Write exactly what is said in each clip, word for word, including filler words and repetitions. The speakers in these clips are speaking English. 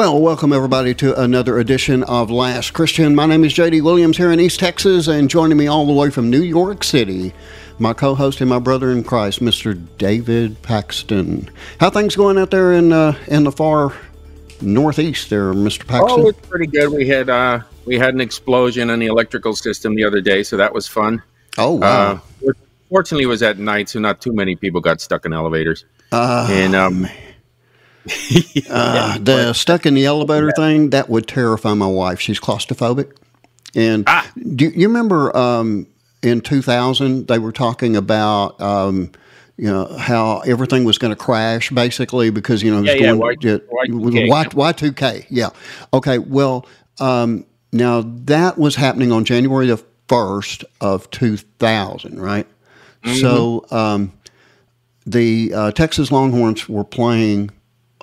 Well, welcome everybody to another edition of Last Christian. My name is J D Williams here in East Texas, and joining me all the way from New York City, my co-host and my brother in Christ, Mister David Paxton. How things going out there in uh, in the far northeast there, Mister Paxton? Oh, it's pretty good. We had uh, we had an explosion in the electrical system the other day, so that was fun. Oh, wow. Uh, fortunately, it was at night, so not too many people got stuck in elevators. Uh, and um. uh, the stuck in the elevator thing, that would terrify my wife. She's claustrophobic. And ah. do you remember um, in two thousand, they were talking about, um, you know, how everything was going to crash basically because, you know, it was yeah, going yeah, Y two K. Y two K. Yeah. Okay. Well, um, now that was happening on January the first of two thousand, right? Mm-hmm. So um, the uh, Texas Longhorns were playing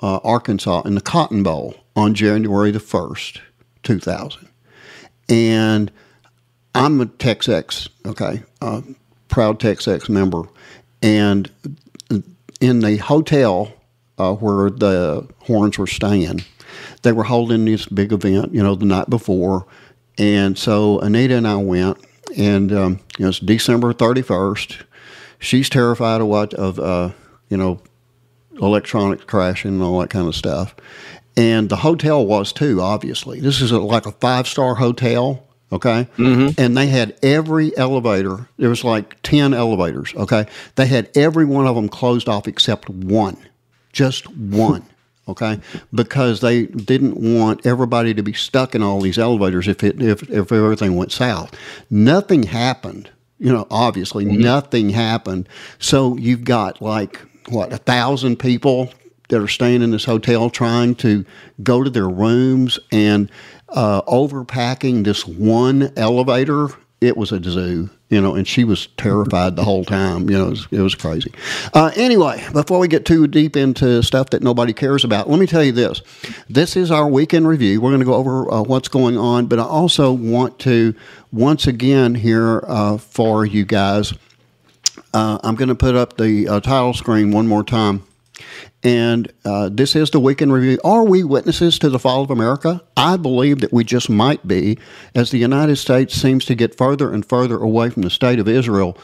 Uh, Arkansas in the Cotton Bowl on January the first, two thousand. And I'm a Tex-Ex, okay, uh, proud Tex-Ex member. And in the hotel uh, where the Horns were staying, they were holding this big event, you know, the night before. And so Anita and I went, and, um, you know, it's December thirty-first. She's terrified of what, of, uh, you know, electronics crashing and all that kind of stuff. And the hotel was too, obviously. This is a, like a five-star hotel, okay? Mm-hmm. And they had every elevator. There was like ten elevators, okay? They had every one of them closed off except one, just one, okay? Because they didn't want everybody to be stuck in all these elevators if it, if, if everything went south. Nothing happened, you know, obviously. Mm-hmm. Nothing happened. So you've got like, what, a thousand people that are staying in this hotel trying to go to their rooms and uh, overpacking this one elevator. It was a zoo, you know, and she was terrified the whole time. You know, it was, it was crazy. Uh, anyway, before we get too deep into stuff that nobody cares about, let me tell you this. This is our weekend review. We're going to go over uh, what's going on, but I also want to once again here uh, for you guys. Uh, I'm going to put up the uh, title screen one more time. And uh, this is the Weekend Review. Are we witnesses to the fall of America? I believe that we just might be, as the United States seems to get further and further away from the state of Israel.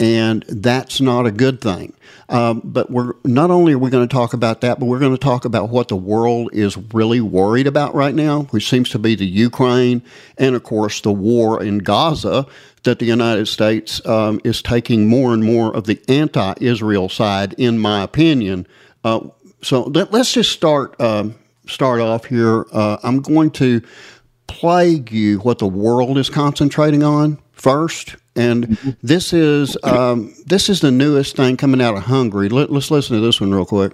And that's not a good thing. Um, but we're not only are we going to talk about that, but we're going to talk about what the world is really worried about right now, which seems to be the Ukraine and, of course, the war in Gaza that the United States um, is taking more and more of the anti-Israel side, in my opinion. Uh, so let, let's just start, um, start off here. Uh, I'm going to play you what the world is concentrating on first. And this is um, this is the newest thing coming out of Hungary. Let, let's listen to this one real quick.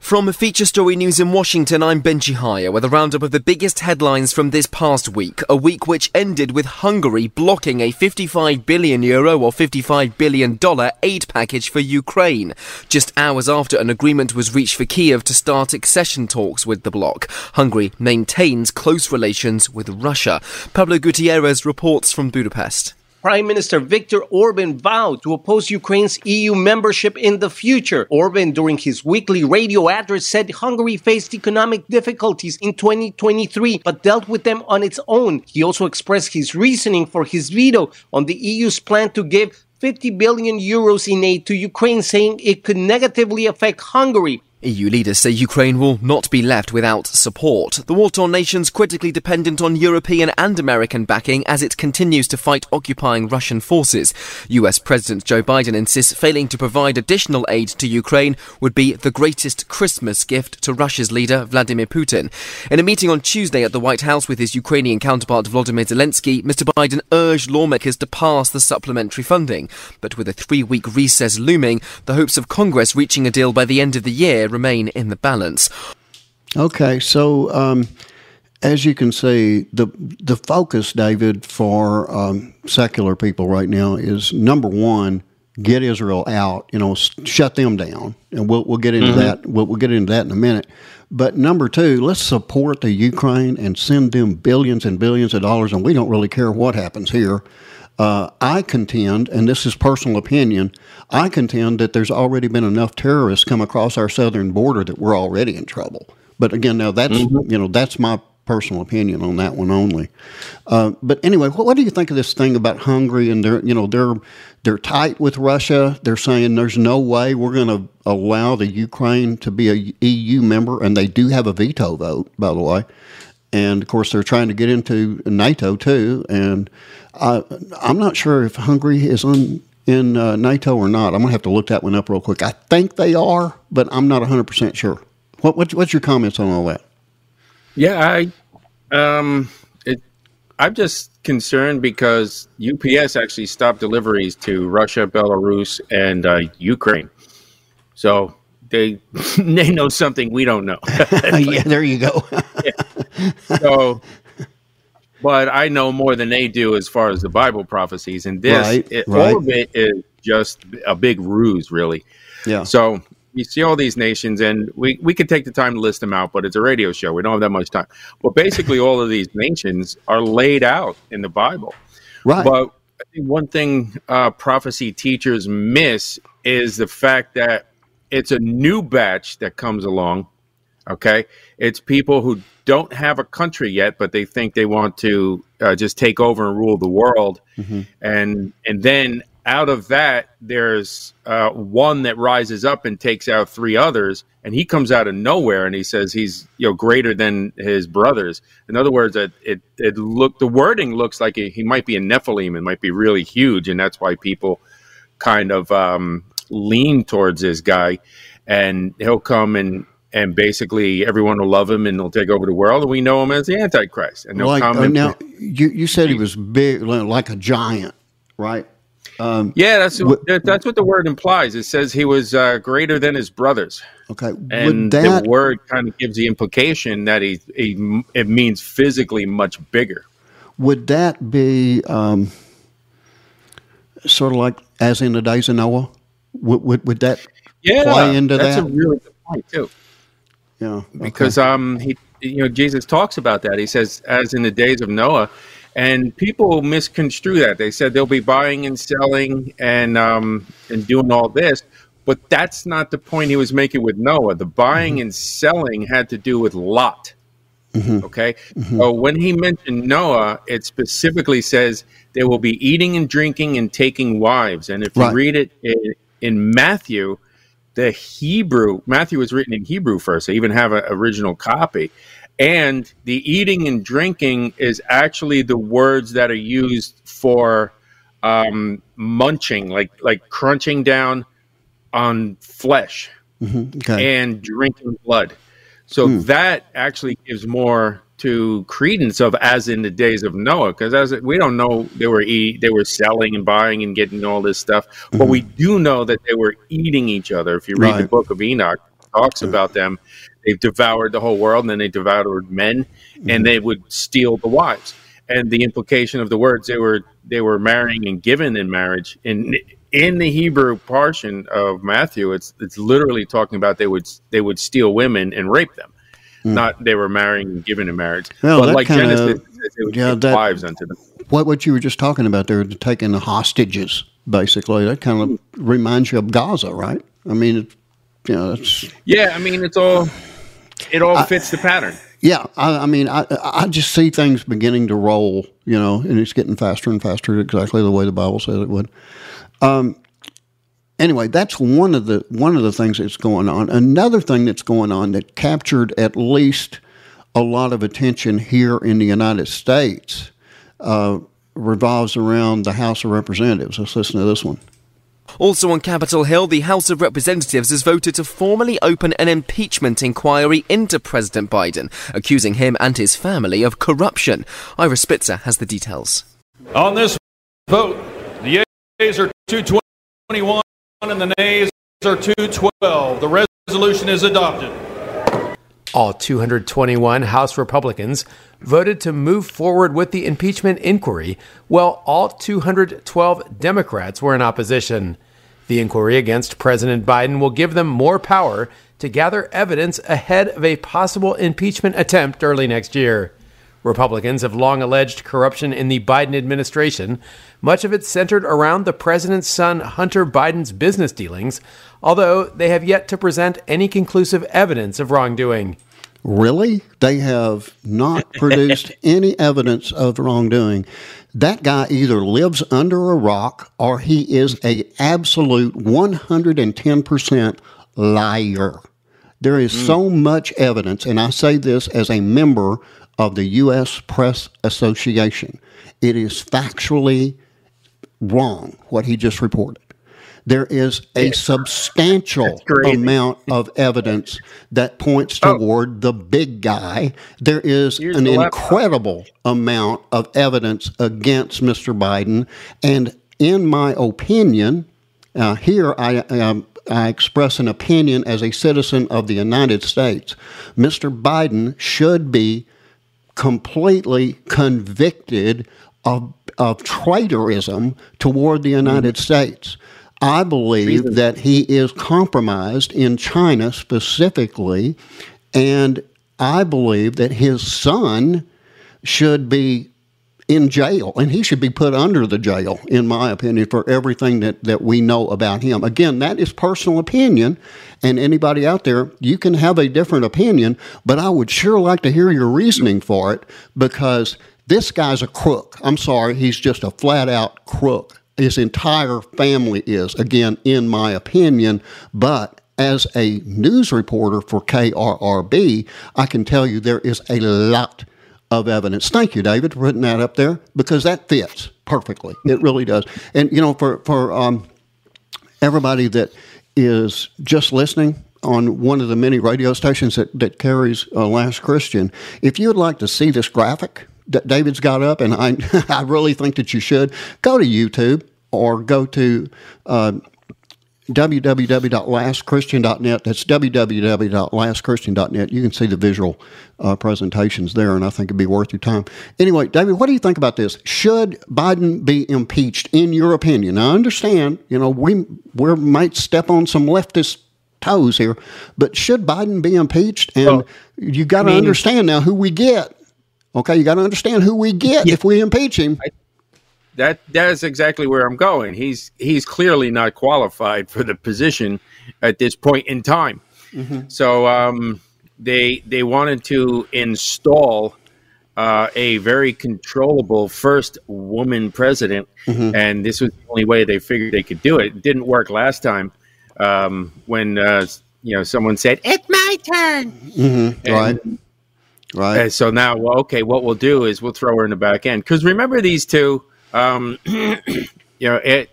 From Feature Story News in Washington, I'm Benji Hire with a roundup of the biggest headlines from this past week, a week which ended with Hungary blocking a fifty-five billion euro or fifty-five billion dollars aid package for Ukraine, just hours after an agreement was reached for Kiev to start accession talks with the bloc. Hungary maintains close relations with Russia. Pablo Gutierrez reports from Budapest. Prime Minister Viktor Orbán vowed to oppose Ukraine's E U membership in the future. Orbán, during his weekly radio address, said Hungary faced economic difficulties in twenty twenty-three, but dealt with them on its own. He also expressed his reasoning for his veto on the E U's plan to give fifty billion euros in aid to Ukraine, saying it could negatively affect Hungary. E U leaders say Ukraine will not be left without support. The war-torn nation's critically dependent on European and American backing as it continues to fight occupying Russian forces. U S President Joe Biden insists failing to provide additional aid to Ukraine would be the greatest Christmas gift to Russia's leader, Vladimir Putin. In a meeting on Tuesday at the White House with his Ukrainian counterpart, Volodymyr Zelensky, Mister Biden urged lawmakers to pass the supplementary funding. But with a three-week recess looming, the hopes of Congress reaching a deal by the end of the year remain in the balance. Okay, so um, as you can see, the the focus, David, for um, secular people right now is, number one, get Israel out, you know, shut them down, and we'll we'll get into mm-hmm. that. We'll, we'll get into that in a minute. But number two, let's support the Ukraine and send them billions and billions of dollars, and we don't really care what happens here. Uh, I contend, and this is personal opinion, I contend that there's already been enough terrorists come across our southern border that we're already in trouble. But again, now that's mm-hmm. you know that's my personal opinion on that one only. Uh, but anyway, what, what do you think of this thing about Hungary and they're you know they're they're tight with Russia? They're saying there's no way we're going to allow the Ukraine to be an E U member, and they do have a veto vote, by the way. And of course, they're trying to get into NATO too. And I, I'm not sure if Hungary is on. in uh, NATO or not. I'm going to have to look that one up real quick. I think they are, but I'm not one hundred percent sure. What, what What's your comments on all that? Yeah, I, um, it, I'm just concerned because U P S actually stopped deliveries to Russia, Belarus, and uh, Ukraine. So they they know something we don't know. Yeah, there you go. Yeah. So... But I know more than they do as far as the Bible prophecies, and this right, it, right. all of it is just a big ruse, really. Yeah. So you see all these nations, and we, we could take the time to list them out, but it's a radio show; we don't have that much time. Well, basically, all of these nations are laid out in the Bible. Right. But I think one thing uh, prophecy teachers miss is the fact that it's a new batch that comes along. Okay, it's people who don't have a country yet, but they think they want to uh, just take over and rule the world. Mm-hmm. And and then out of that, there's uh, one that rises up and takes out three others. And he comes out of nowhere and he says he's you know greater than his brothers. In other words, it it, it look the wording looks like he might be a Nephilim and might be really huge, and that's why people kind of um, lean towards this guy. And he'll come and. And basically, everyone will love him, and they'll take over the world. And we know him as the Antichrist. And they'll like, come uh, now, you, you said he was big, like a giant, right? Um, yeah, that's w- that's what the word implies. It says he was uh, greater than his brothers. Okay, and that, the word kind of gives the implication that he, he it means physically much bigger. Would that be um, sort of like as in the days of Noah? Would would, would that yeah, play into that's that? That's a really good point too. Yeah, okay. Because um, he, you know, Jesus talks about that. He says, as in the days of Noah, and people misconstrue that. They said they'll be buying and selling and um, and doing all this, but that's not the point he was making with Noah. The buying mm-hmm. and selling had to do with Lot. Mm-hmm. Okay, mm-hmm. So when he mentioned Noah, it specifically says they will be eating and drinking and taking wives. And if right. you read it in, in Matthew. The Hebrew, Matthew was written in Hebrew first. I even have an original copy. And the eating and drinking is actually the words that are used for um, munching, like like crunching down on flesh mm-hmm. okay. and drinking blood. So mm. that actually gives more to credence of as in the days of Noah, because as we don't know they were eat, they were selling and buying and getting all this stuff, but mm-hmm. we do know that they were eating each other. If you read right. the book of Enoch, it talks mm-hmm. about them. They've devoured the whole world, and then they devoured men, mm-hmm. and they would steal the wives. And the implication of the words they were they were marrying and given in marriage. In in the Hebrew portion of Matthew, it's it's literally talking about they would they would steal women and rape them. Mm. Not they were marrying and given in marriage. Well, but like kinda, Genesis, they would yeah, take that, wives unto them. What, what you were just talking about there, taking the hostages, basically, that kind of reminds you of Gaza, right? I mean, it, you know, it's, yeah, I mean, it's all it all I, fits the pattern. Yeah, I, I mean, I, I just see things beginning to roll, you know, and it's getting faster and faster, exactly the way the Bible said it would. Um, Anyway, that's one of the one of the things that's going on. Another thing that's going on that captured at least a lot of attention here in the United States uh, revolves around the House of Representatives. Let's listen to this one. Also on Capitol Hill, the House of Representatives has voted to formally open an impeachment inquiry into President Biden, accusing him and his family of corruption. Ira Spitzer has the details. On this vote, the yeas are two twenty-one. And the nays are two twelve. The resolution is adopted. All two hundred twenty-one House Republicans voted to move forward with the impeachment inquiry, while all two hundred twelve Democrats were in opposition. The inquiry against President Biden will give them more power to gather evidence ahead of a possible impeachment attempt early next year. Republicans have long alleged corruption in the Biden administration, much of it centered around the president's son Hunter Biden's business dealings, although they have yet to present any conclusive evidence of wrongdoing. Really? They have not produced any evidence of wrongdoing. That guy either lives under a rock or he is a absolute one hundred ten percent liar. There is mm. so much evidence, and I say this as a member of the U S Press Association. It is factually wrong, what he just reported. There is a substantial amount of evidence that points toward oh. the big guy. There is Here's an the incredible amount of evidence against Mister Biden. And in my opinion, uh, here I, um, I express an opinion as a citizen of the United States, Mister Biden should be completely convicted of, of traitorism toward the United mm. States. I believe that he is compromised in China specifically, and I believe that his son should be in jail, and he should be put under the jail, in my opinion, for everything that, that we know about him. Again, that is personal opinion, and anybody out there, you can have a different opinion, but I would sure like to hear your reasoning for it, because this guy's a crook. I'm sorry, he's just a flat-out crook. His entire family is, again, in my opinion, but as a news reporter for K R R B, I can tell you there is a lot of evidence. Thank you, David, for putting that up there, because that fits perfectly. It really does. And, you know, for, for um, everybody that is just listening on one of the many radio stations that, that carries uh, Last Christian, if you would like to see this graphic that David's got up, and I, I really think that you should, go to YouTube or go to uh, w w w dot last christian dot net. That's w w w dot last christian dot net. You can see the visual uh, presentations there, and I think it'd be worth your time. Anyway, David, what do you think about this? Should Biden be impeached, in your opinion? Now, I understand, you know, we, we might step on some leftist toes here, but should Biden be impeached? And well, you got to I mean, understand now who we get. Okay, you got to understand who we get yeah. if we impeach him. I, that that is exactly where I'm going. He's he's clearly not qualified for the position at this point in time. Mm-hmm. So um, they they wanted to install uh, a very controllable first woman president, mm-hmm. and this was the only way they figured they could do it. It didn't work last time um, when uh, you know someone said it's my turn. Mm-hmm. And, right. Right. And so now, well, okay, what we'll do is we'll throw her in the back end. Because remember these two, um, you know, it,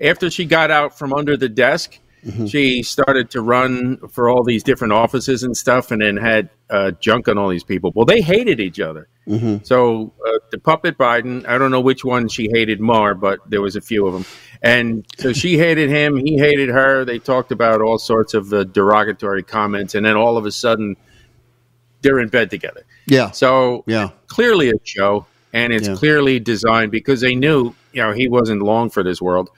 after she got out from under the desk, mm-hmm. she started to run for all these different offices and stuff and then had uh, junk on all these people. Well, they hated each other. Mm-hmm. So uh, the puppet Biden, I don't know which one she hated more, but there was a few of them. And so she hated him. He hated her. They talked about all sorts of uh, derogatory comments. And then all of a sudden, they're in bed together. Yeah. So yeah. clearly a show, and it's yeah. clearly designed because they knew, you know, he wasn't long for this world.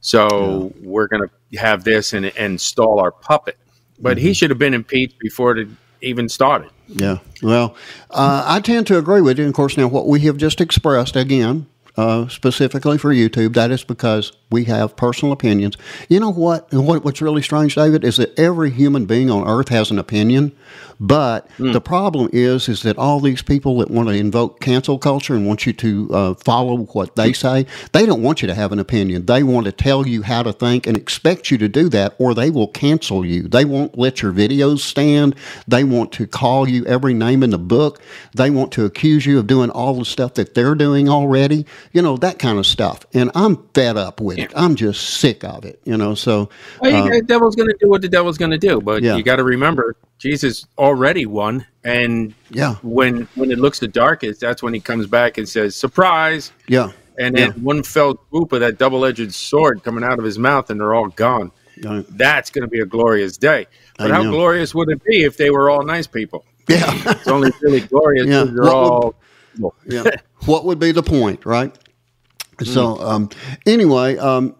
So yeah. we're going to have this and, and stall our puppet. But mm-hmm. he should have been impeached before it even started. Yeah. Well, uh, I tend to agree with you. Of course, now what we have just expressed again, uh, specifically for YouTube, that is because we have personal opinions. You know what, what? What's really strange, David, is that every human being on earth has an opinion. But mm. the problem is, is that all these people that want to invoke cancel culture and want you to uh, follow what they say, they don't want you to have an opinion. They want to tell you how to think and expect you to do that, or they will cancel you. They won't let your videos stand. They want to call you every name in the book. They want to accuse you of doing all the stuff that they're doing already. You know, that kind of stuff. And I'm fed up with it. I'm just sick of it, you know, so. Well, you uh, the devil's going to do what the devil's going to do. But yeah. you got to remember, Jesus already won. And yeah. when when it looks the darkest, that's when he comes back and says, surprise. Yeah. And then yeah. one fell swoop of that double-edged sword coming out of his mouth, and they're all gone. Right. That's going to be a glorious day. But I how know. glorious would it be if they were all nice people? Yeah. It's only really glorious yeah. if they're what all would- Yeah. What would be the point, right? So um, anyway, um,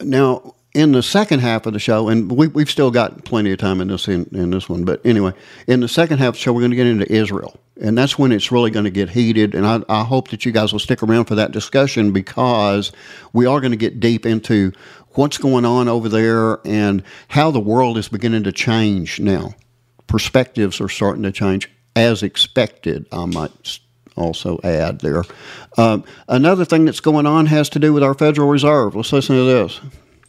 now in the second half of the show, and we, we've still got plenty of time in this in, in this one, but anyway, in the second half of the show, we're going to get into Israel, and that's when it's really going to get heated, and I, I hope that you guys will stick around for that discussion because we are going to get deep into what's going on over there and how the world is beginning to change now. perspectives are starting to change, as expected, I might also add there. Um, another thing that's going on has to do with our Federal Reserve. Let's listen to this.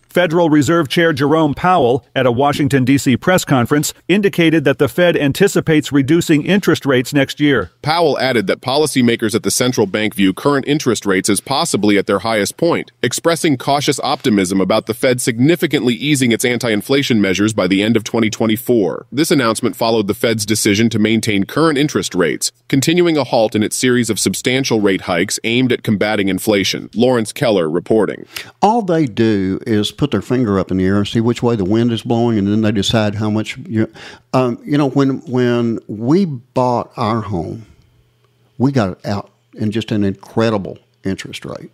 Federal Reserve Chair Jerome Powell, at a Washington, D C press conference, indicated that the Fed anticipates reducing interest rates next year. Powell added that policymakers at the central bank view current interest rates as possibly at their highest point, expressing cautious optimism about the Fed significantly easing its anti-inflation measures by the end of twenty twenty-four. This announcement followed the Fed's decision to maintain current interest rates, continuing a halt in its series of substantial rate hikes aimed at combating inflation. Lawrence Keller reporting. All they do is put their finger up in the air and see which way the wind is blowing, and then they decide how much. You, um, you know, when when we bought our home, we got it out in just an incredible interest rate.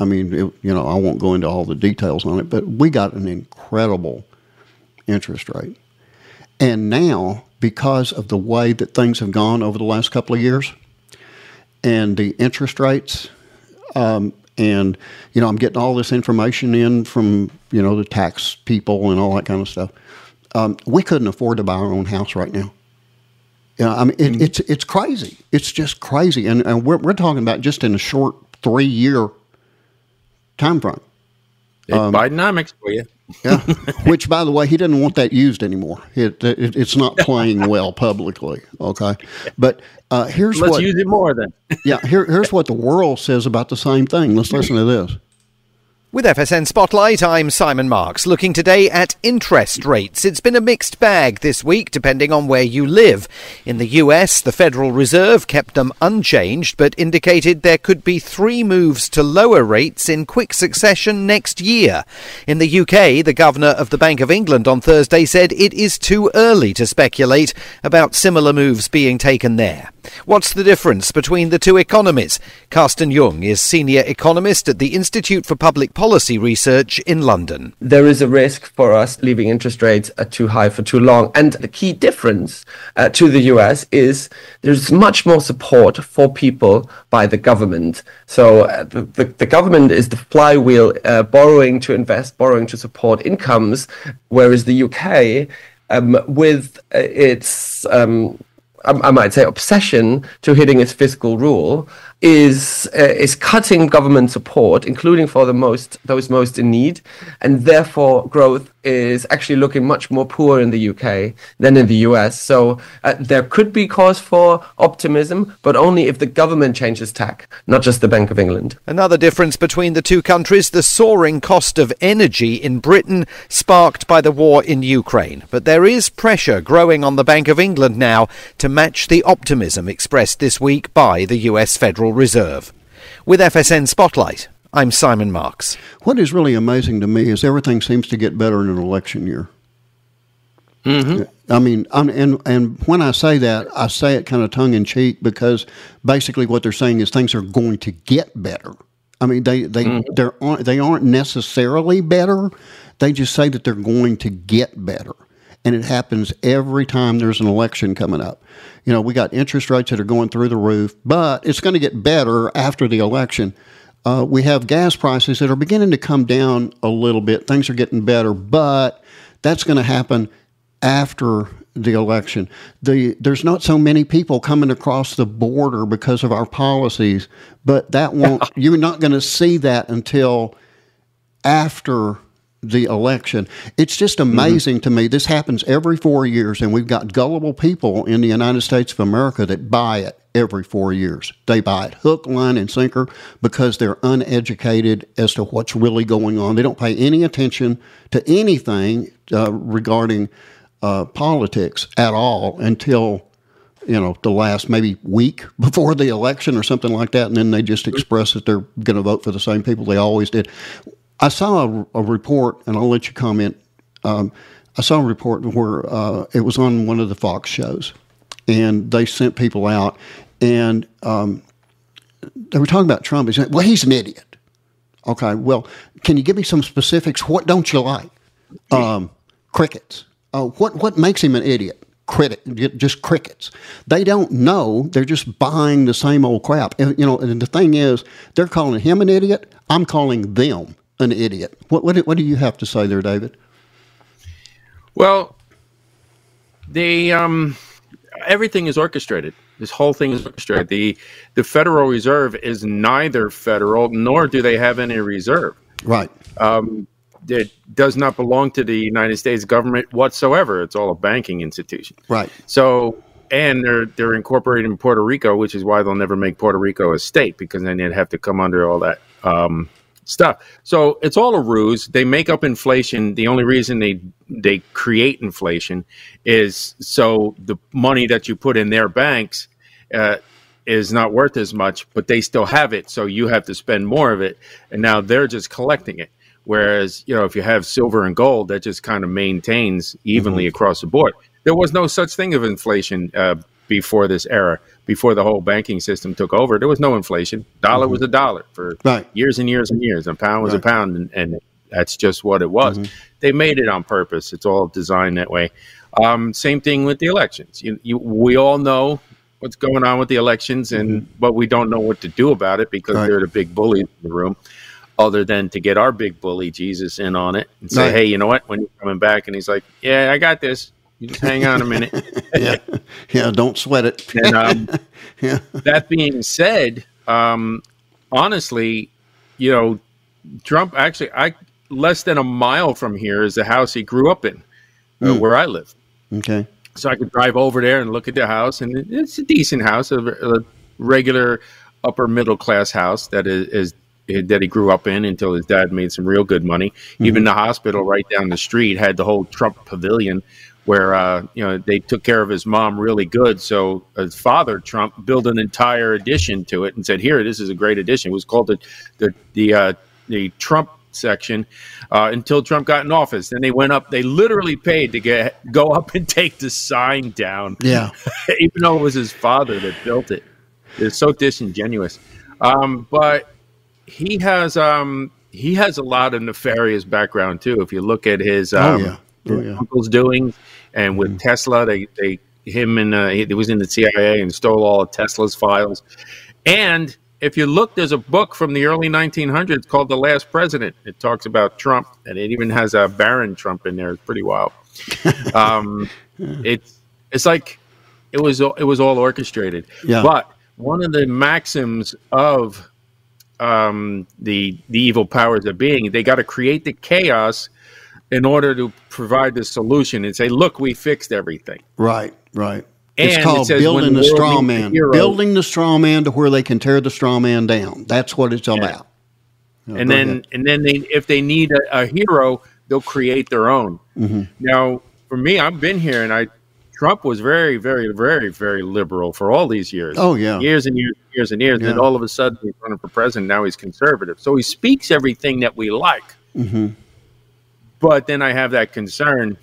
I mean, it, you know, I won't go into all the details on it, but we got an incredible interest rate. And now, because of the way that things have gone over the last couple of years, and the interest rates, um, and, you know, I'm getting all this information in from, you know, the tax people and all that kind of stuff. Um, we couldn't afford to buy our own house right now. You know, I mean, it, mm-hmm. it's it's crazy. It's just crazy. And, and we're, we're talking about just in a short three-year time frame. Um, Bidenomics for you. Yeah, which, by the way, he didn't want that used anymore. It, it, it's not playing well publicly, okay? But uh, here's Let's what... Let's use it more, then. yeah, here, here's what the world says about the same thing. Let's listen to this. With F S N Spotlight, I'm Simon Marks, looking today at interest rates. It's been a mixed bag this week, depending on where you live. In the U S, the Federal Reserve kept them unchanged, but indicated there could be three moves to lower rates in quick succession next year. In the U K, the Governor of the Bank of England on Thursday said it is too early to speculate about similar moves being taken there. What's the difference between the two economies? Carsten Jung is senior economist at the Institute for Public Policy Research in London. There is a risk for us leaving interest rates at too high for too long. And the key difference uh, to the U S is there's much more support for people by the government. So uh, the, the government is the flywheel, uh, borrowing to invest, borrowing to support incomes, whereas the U K, um, with its... Um, I might say obsession to hitting its fiscal rule is uh, is cutting government support, including for the most those most in need, and therefore growth is actually looking much more poor in the U K than in the U S. So uh, there could be cause for optimism, but only if the government changes tack, not just the Bank of England. Another difference between the two countries, the soaring cost of energy in Britain sparked by the war in Ukraine. But there is pressure growing on the Bank of England now to match the optimism expressed this week by the U S Federal Reserve. With F S N Spotlight, I'm Simon Marks. What is really amazing to me is everything seems to get better in an election year. Mm-hmm. I mean, I'm, and and when I say that, I say it kind of tongue-in-cheek, because basically what they're saying is things are going to get better. I mean, they, they, mm-hmm. they're, they aren't necessarily better. They just say that they're going to get better. And it happens every time there's an election coming up. You know, we got interest rates that are going through the roof, but it's going to get better after the election. Uh, we have gas prices that are beginning to come down a little bit. Things are getting better, but that's going to happen after the election. The, there's not so many people coming across the border because of our policies, but that won't. You're not going to see that until after the election. It's just amazing mm-hmm. to me. This happens every four years, and we've got gullible people in the United States of America that buy it every four years. They buy it hook, line, and sinker because they're uneducated as to what's really going on. They don't pay any attention to anything uh, regarding uh, politics at all until, you know, the last maybe week before the election or something like that, and then they just express that they're going to vote for the same people they always did. I saw a, a report, and I'll let you comment. Um, I saw a report where uh, it was on one of the Fox shows, and they sent people out, and um, they were talking about Trump. He said, well, he's an idiot. Okay, well, can you give me some specifics? What don't you like? Um, crickets. Uh, what, what makes him an idiot? Critic, just crickets. They don't know. They're just buying the same old crap. And, you know, and the thing is, they're calling him an idiot. I'm calling them an idiot. What, what what do you have to say there, David? Well, they um, everything is orchestrated. This whole thing is orchestrated. The the Federal Reserve is neither federal, nor do they have any reserve. Right. Um, it does not belong to the United States government whatsoever. It's all a banking institution. Right. So, and they're they're incorporated in Puerto Rico, which is why they'll never make Puerto Rico a state, because then they'd have to come under all that um, stuff. So it's all a ruse. They make up inflation. The only reason they they create inflation is so the money that you put in their banks uh, is not worth as much, but they still have it. So you have to spend more of it. And now they're just collecting it. Whereas, you know, if you have silver and gold, that just kind of maintains evenly mm-hmm. across the board. There was no such thing of inflation uh, before this era, before the whole banking system took over. There was no inflation. Dollar mm-hmm. was a dollar for right. years and years and years. And pound was right. a pound. And, and that's just what it was. Mm-hmm. They made it on purpose. It's all designed that way. Um, same thing with the elections. You, you, we all know what's going on with the elections, and mm-hmm. but we don't know what to do about it because right. they're the big bullies in the room. Other than to get our big bully Jesus in on it and say, right. hey, you know what? When you're coming back, and he's like, yeah, I got this. You just hang on a minute. yeah, yeah, don't sweat it. and um, yeah. That being said, um, honestly, you know, Trump actually, I less than a mile from here is the house he grew up in, mm. uh, where I live. Okay, so I could drive over there and look at the house, and it's a decent house, a, a regular upper middle class house that is. is that he grew up in until his dad made some real good money. Mm-hmm. Even the hospital right down the street had the whole Trump Pavilion where, uh, you know, they took care of his mom really good. So his father, Trump, built an entire addition to it and said, here, this is a great addition. It was called the the the, uh, the Trump section uh, until Trump got in office. Then they went up. They literally paid to get go up and take the sign down. Yeah. Even though it was his father that built it. It's so disingenuous. Um, but... He has um, he has a lot of nefarious background too. If you look at his, um, oh, yeah. Oh, his yeah. uncle's doing, and with mm-hmm. Tesla, they they him and uh, he, he was in the C I A and stole all of Tesla's files. And if you look, there's a book from the early nineteen hundreds called "The Last President." It talks about Trump, and it even has a Baron Trump in there. It's pretty wild. um, yeah. It's it's like it was it was all orchestrated. Yeah. But one of the maxims of um the the evil powers of being, they got to create the chaos in order to provide the solution and say, look, we fixed everything. Right, right. And it's called it says, building the straw man. Hero, building the straw man to where they can tear the straw man down. That's what it's yeah. about. No, and then ahead. and then they if they need a, a hero, they'll create their own. Mm-hmm. Now, for me, I've been here, and I Trump was very, very, very, very liberal for all these years. Oh, yeah. Years and years and years and years. Yeah. And all of a sudden, he's running for president. Now he's conservative. So he speaks everything that we like. Mm-hmm. But then I have that concern.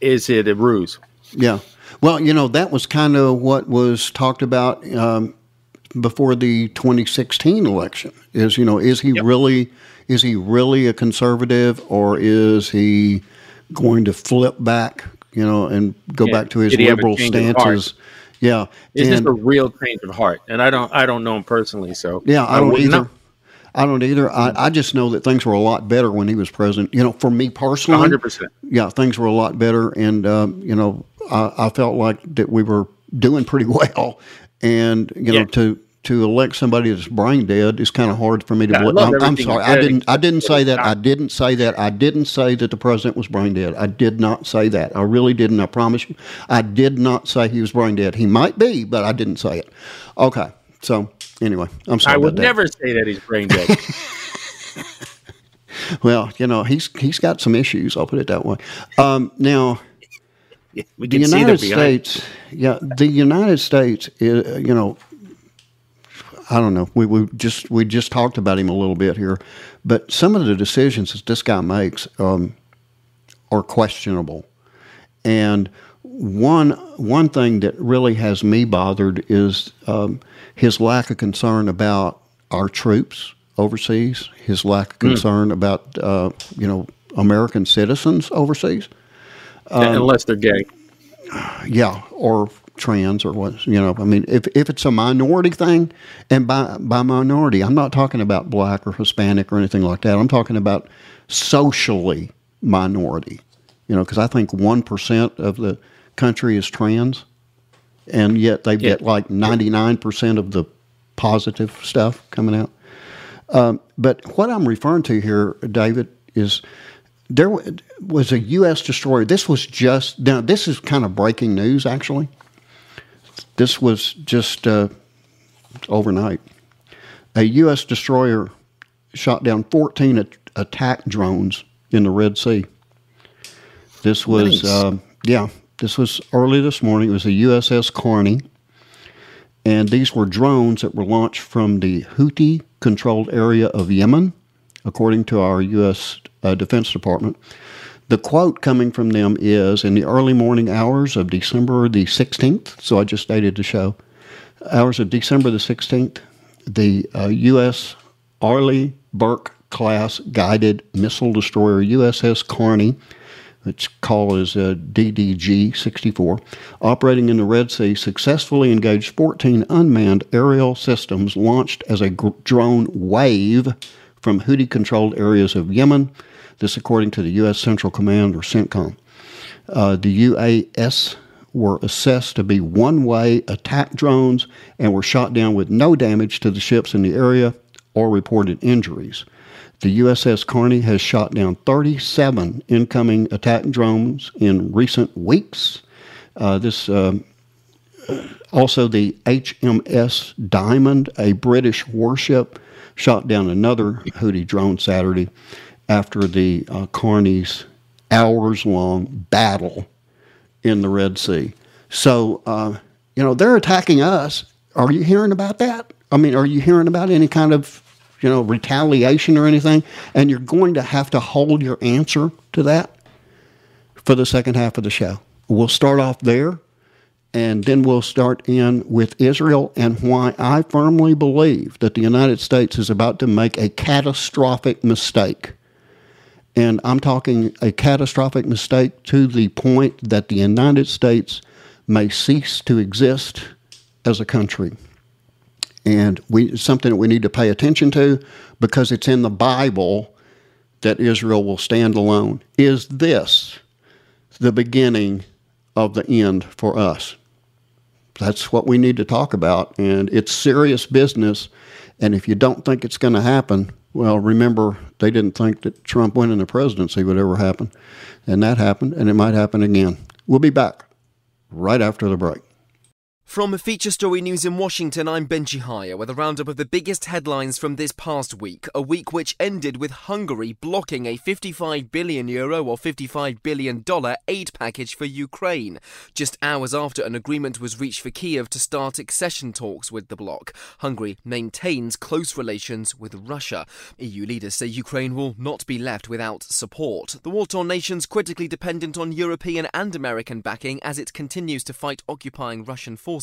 Is it a ruse? Yeah. Well, you know, that was kind of what was talked about um, before the twenty sixteen election is, you know, is he yep. really, is he really a conservative, or is he going to flip back? You know, and go yeah. back to his liberal stances. Yeah, is and, this a real change of heart? And I don't, I don't know him personally, so yeah, I, I don't either. Know. I don't either. I, I just know that things were a lot better when he was president. You know, for me personally, one hundred percent. Yeah, things were a lot better, and um, you know, I, I felt like that we were doing pretty well. And you yeah. know, to to elect somebody that's brain dead is kind of hard for me to. Yeah, believe. I'm, I'm sorry, I didn't, I didn't say that. I didn't say that. I didn't say that the president was brain dead. I did not say that. I really didn't. I promise you, I did not say he was brain dead. He might be, but I didn't say it. Okay, so anyway, I'm sorry. I would about never that. say that he's brain dead. Well, you know, he's he's got some issues. I'll put it that way. Um, now. We can the United see States, yeah, the United States is, you know. I don't know. We we just we just talked about him a little bit here, but some of the decisions that this guy makes um, are questionable. And one one thing that really has me bothered is um, his lack of concern about our troops overseas. His lack of concern mm. about uh, you know, American citizens overseas, um, unless they're gay. Yeah, or. Trans or what, you know, I mean, if, if it's a minority thing, and by, by minority, I'm not talking about black or Hispanic or anything like that. I'm talking about socially minority, you know, because I think one percent of the country is trans, and yet they get yeah. like ninety-nine percent of the positive stuff coming out. Um, but what I'm referring to here, David, is there was a U S destroyer. This was just, now this is kind of breaking news, actually. This was just uh, overnight. A U S destroyer shot down fourteen at- attack drones in the Red Sea. This was, nice. uh, yeah, this was early this morning. It was the U S S Carney. And these were drones that were launched from the Houthi-controlled area of Yemen, according to our U S uh, Defense Department. The quote coming from them is, in the early morning hours of December the sixteenth, so I just dated the show, hours of December the sixteenth, the uh, U S Arleigh Burke-class guided missile destroyer U S S Carney, its call is uh, D D G sixty-four, operating in the Red Sea, successfully engaged fourteen unmanned aerial systems launched as a gr- drone wave from Houthi-controlled areas of Yemen. This according to the U S. Central Command, or CENTCOM. Uh, the U A S were assessed to be one-way attack drones and were shot down with no damage to the ships in the area or reported injuries. The U S S Carney has shot down thirty-seven incoming attack drones in recent weeks. Uh, this uh, also the H M S Diamond, a British warship, shot down another Houthi drone Saturday after the uh, Carney's hours-long battle in the Red Sea. So, uh, you know, they're attacking us. Are you hearing about that? I mean, are you hearing about any kind of, you know, retaliation or anything? And you're going to have to hold your answer to that for the second half of the show. We'll start off there, and then we'll start in with Israel and why I firmly believe that the United States is about to make a catastrophic mistake. And I'm talking a catastrophic mistake to the point that the United States may cease to exist as a country. And we, it's something that we need to pay attention to, because it's in the Bible that Israel will stand alone. Is this the beginning of the end for us? That's what we need to talk about, and it's serious business. And if you don't think it's going to happen, well, remember, they didn't think that Trump winning the presidency would ever happen, and that happened, and it might happen again. We'll be back right after the break. From Feature Story News in Washington, I'm Benji Hire with a roundup of the biggest headlines from this past week, a week which ended with Hungary blocking a fifty-five billion euro or fifty-five billion dollars aid package for Ukraine, just hours after an agreement was reached for Kiev to start accession talks with the bloc. Hungary maintains close relations with Russia. E U leaders say Ukraine will not be left without support. The war-torn nation's critically dependent on European and American backing as it continues to fight occupying Russian forces.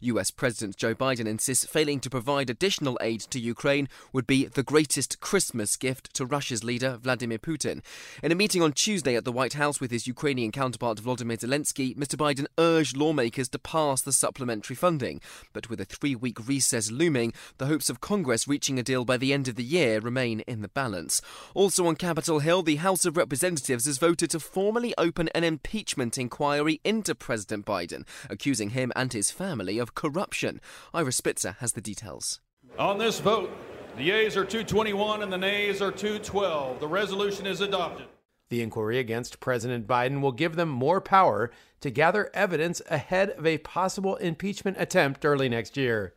U S. President Joe Biden insists failing to provide additional aid to Ukraine would be the greatest Christmas gift to Russia's leader, Vladimir Putin. In a meeting on Tuesday at the White House with his Ukrainian counterpart, Volodymyr Zelensky, Mister Biden urged lawmakers to pass the supplementary funding. But with a three-week recess looming, the hopes of Congress reaching a deal by the end of the year remain in the balance. Also on Capitol Hill, the House of Representatives has voted to formally open an impeachment inquiry into President Biden, accusing him and his his family of corruption. Ira Spitzer has the details. On this vote, the yeas are two twenty-one and the nays are two twelve. The resolution is adopted. The inquiry against President Biden will give them more power to gather evidence ahead of a possible impeachment attempt early next year.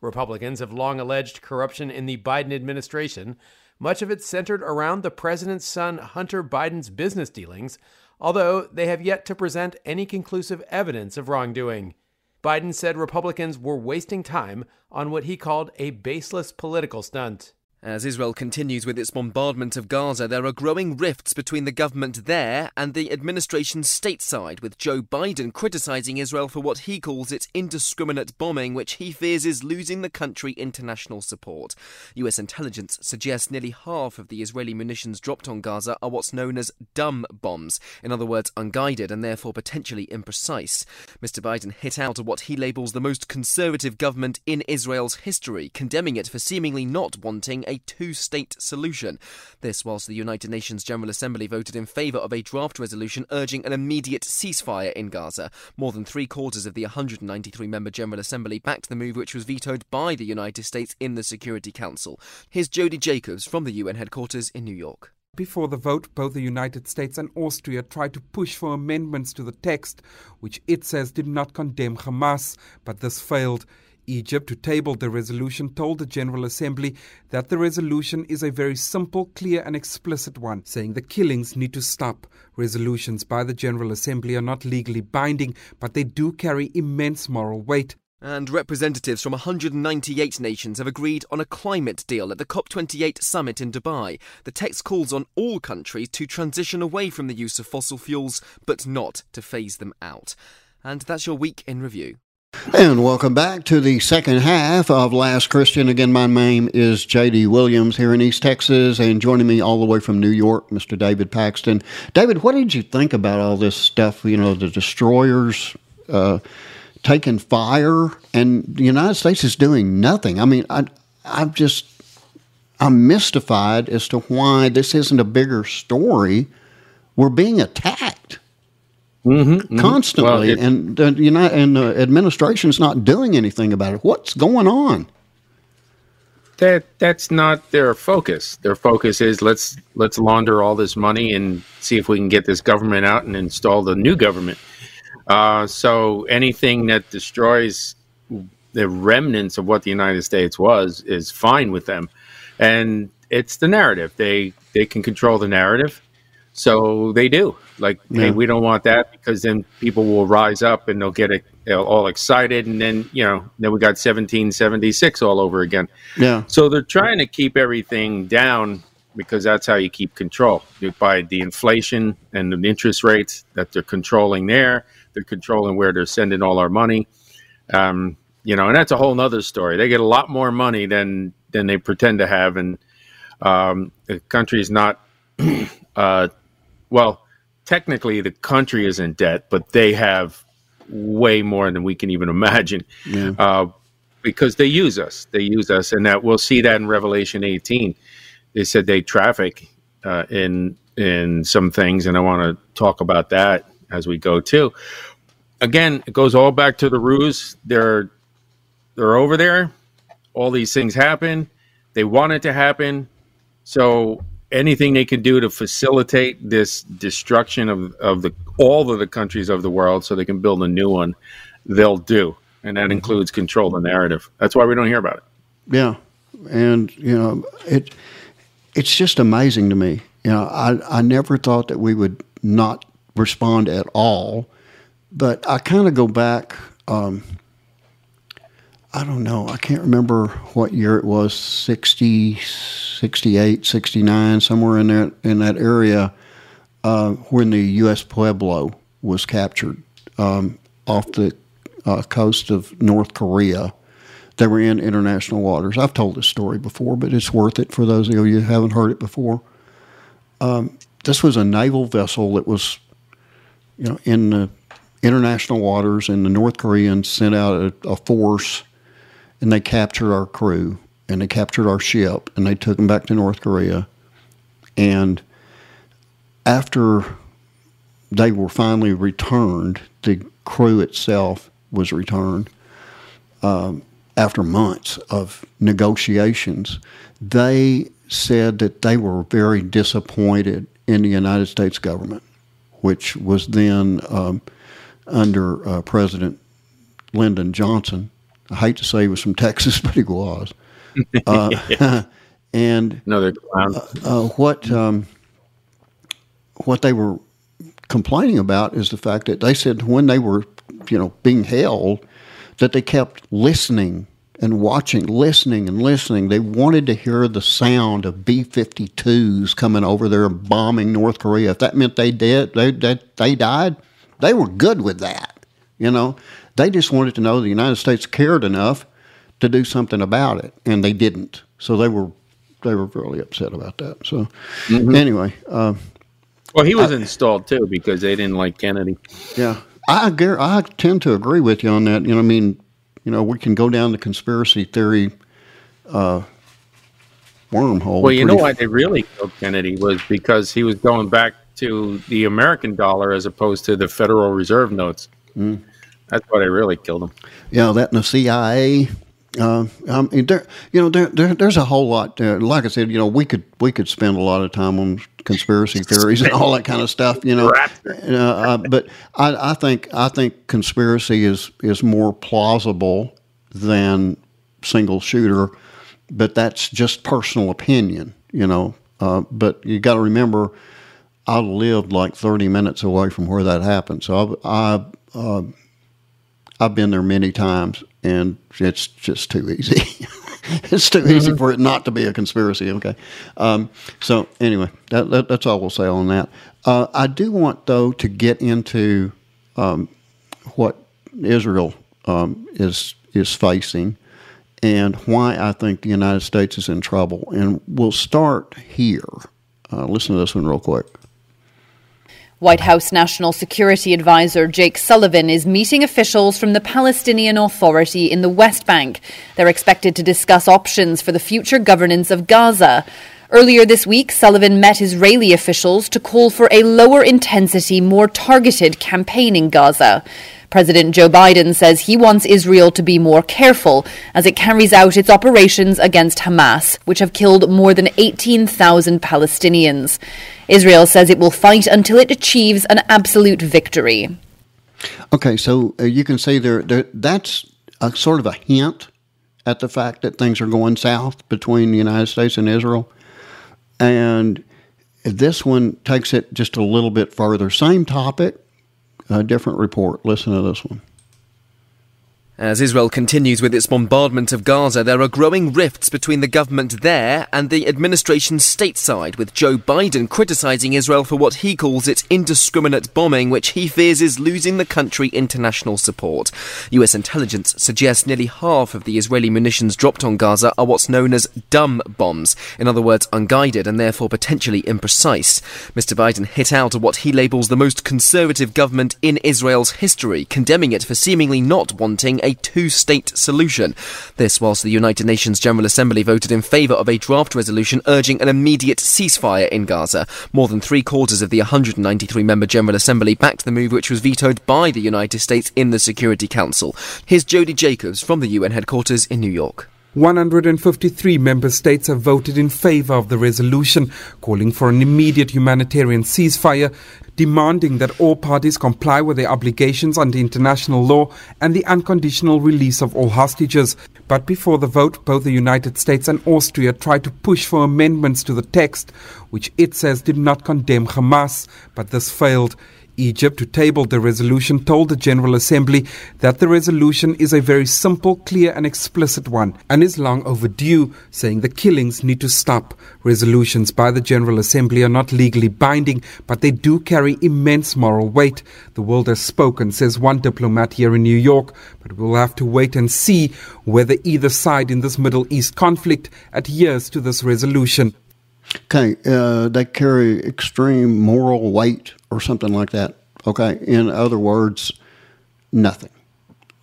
Republicans have long alleged corruption in the Biden administration, much of it centered around the president's son Hunter Biden's business dealings, although they have yet to present any conclusive evidence of wrongdoing. Biden said Republicans were wasting time on what he called a baseless political stunt. As Israel continues with its bombardment of Gaza, there are growing rifts between the government there and the administration stateside, with Joe Biden criticising Israel for what he calls its indiscriminate bombing, which he fears is losing the country international support. U S intelligence suggests nearly half of the Israeli munitions dropped on Gaza are what's known as dumb bombs, in other words, unguided and therefore potentially imprecise. Mister Biden hit out at what he labels the most conservative government in Israel's history, condemning it for seemingly not wanting a a two-state solution. This whilst the United Nations General Assembly voted in favour of a draft resolution urging an immediate ceasefire in Gaza. More than three-quarters of the one hundred ninety-three member General Assembly backed the move, which was vetoed by the United States in the Security Council. Here's Jody Jacobs from the U N headquarters in New York. Before the vote, both the United States and Austria tried to push for amendments to the text, which it says did not condemn Hamas, but this failed. Egypt, who tabled the resolution, told the General Assembly that the resolution is a very simple, clear and explicit one, saying the killings need to stop. Resolutions by the General Assembly are not legally binding, but they do carry immense moral weight. And representatives from one hundred ninety-eight nations have agreed on a climate deal at the COP twenty-eight summit in Dubai. The text calls on all countries to transition away from the use of fossil fuels, but not to phase them out. And that's your week in review. And welcome back to the second half of Last Christian. Again, my name is J D Williams here in East Texas, and joining me all the way from New York, Mister David Paxton. David, what did you think about all this stuff, you know, the destroyers uh taking fire, and the United States is doing nothing? I mean, I, I'm just, I'm mystified as to why this isn't a bigger story. We're being attacked mm-hmm, constantly, well, it, and the United and the administration's not doing anything about it. What's going on? That that's not their focus. Their focus is let's let's launder all this money and see if we can get this government out and install the new government. Uh, so anything that destroys the remnants of what the United States was is fine with them. And it's the narrative. They they can control the narrative. So they do. Like, yeah. Hey, we don't want that, because then people will rise up and they'll get it, they'll all excited. And then, you know, then we got seventeen seventy-six all over again. Yeah. So they're trying to keep everything down, because that's how you keep control, by the inflation and the interest rates that they're controlling there. They're controlling where they're sending all our money. Um, you know, and that's a whole nother story. They get a lot more money than, than they pretend to have. And um, the country is not, uh, well, technically the country is in debt, but they have way more than we can even imagine. Yeah. Uh, because they use us. They use us. And that we'll see that in Revelation eighteen. They said they traffic uh, in, in some things. And I want to talk about that as we go too. Again, it goes all back to the ruse. They're they're over there. All these things happen. They want it to happen. So anything they can do to facilitate this destruction of, of the all of the countries of the world so they can build a new one, they'll do. And that includes control the narrative. That's why we don't hear about it. Yeah. And, you know, it it's just amazing to me. You know, I, I never thought that we would not respond at all, but I kind of go back, um, I don't know, I can't remember what year it was, sixty, sixty-eight, sixty-nine, somewhere in there, in that area, uh, when the U S Pueblo was captured um, off the uh, coast of North Korea. They were in international waters. I've told this story before, but it's worth it for those of you who haven't heard it before. Um, this was a naval vessel that was, you know, in the international waters, and the North Koreans sent out a, a force, and they captured our crew, and they captured our ship, and they took them back to North Korea. And after they were finally returned, the crew itself was returned, um, after months of negotiations. They said that they were very disappointed in the United States government, which was then um, under uh, President Lyndon Johnson. I hate to say he was from Texas, but he was. Uh, and Another clown. Uh, uh, what um, what they were complaining about is the fact that they said when they were, you know, being held, that they kept listening and watching, listening and listening. They wanted to hear the sound of B fifty-twos coming over there and bombing North Korea. If that meant they did, they, they, they died, they were good with that. You know, they just wanted to know the United States cared enough to do something about it, and they didn't. So they were they were really upset about that. So mm-hmm. anyway, uh, well, he was I, installed too because they didn't like Kennedy. Yeah. I, I tend to agree with you on that. You know, I mean, you know, we can go down the conspiracy theory uh, wormhole. Well, you know why they really killed Kennedy was because he was going back to the American dollar as opposed to the Federal Reserve notes. Mm. That's why they really killed him. Yeah, that and the C I A. Uh, um, there, you know, there, there, there's a whole lot there. Like I said, you know, we could we could spend a lot of time on conspiracy theories and all that kind of stuff. You know, uh, but I, I think I think conspiracy is is more plausible than single shooter. But that's just personal opinion, you know. Uh, but you got to remember, I lived like thirty minutes away from where that happened, so I've I've, uh, I've been there many times. And it's just too easy. It's too easy for it not to be a conspiracy. Okay. Um, so anyway, that, that, that's all we'll say on that. Uh, I do want, though, to get into um, what Israel um, is is facing and why I think the United States is in trouble. And we'll start here. Uh, listen to this one real quick. White House National Security Advisor Jake Sullivan is meeting officials from the Palestinian Authority in the West Bank. They're expected to discuss options for the future governance of Gaza. Earlier this week, Sullivan met Israeli officials to call for a lower-intensity, more targeted campaign in Gaza. President Joe Biden says he wants Israel to be more careful as it carries out its operations against Hamas, which have killed more than eighteen thousand Palestinians. Israel says it will fight until it achieves an absolute victory. Okay, so uh, you can see there, there that's a sort of a hint at the fact that things are going south between the United States and Israel. And this one takes it just a little bit further. Same topic, a different report. Listen to this one. As Israel continues with its bombardment of Gaza, there are growing rifts between the government there and the administration stateside, with Joe Biden criticising Israel for what he calls its indiscriminate bombing, which he fears is losing the country international support. U S intelligence suggests nearly half of the Israeli munitions dropped on Gaza are what's known as dumb bombs, in other words, unguided and therefore potentially imprecise. Mister Biden hit out at what he labels the most conservative government in Israel's history, condemning it for seemingly not wanting a two-state solution. This whilst the United Nations General Assembly voted in favour of a draft resolution urging an immediate ceasefire in Gaza. More than three-quarters of the one hundred ninety-three member General Assembly backed the move, which was vetoed by the United States in the Security Council. Here's Jody Jacobs from the U N headquarters in New York. one hundred fifty-three member states have voted in favour of the resolution, calling for an immediate humanitarian ceasefire, demanding that all parties comply with their obligations under international law and the unconditional release of all hostages. But before the vote, both the United States and Austria tried to push for amendments to the text, which it says did not condemn Hamas, but this failed. Egypt, who tabled the resolution, told the General Assembly that the resolution is a very simple, clear and explicit one and is long overdue, saying the killings need to stop. Resolutions by the General Assembly are not legally binding, but they do carry immense moral weight. The world has spoken, says one diplomat here in New York, but we'll have to wait and see whether either side in this Middle East conflict adheres to this resolution. Okay, uh, they carry extreme moral weight or something like that. Okay, in other words, nothing.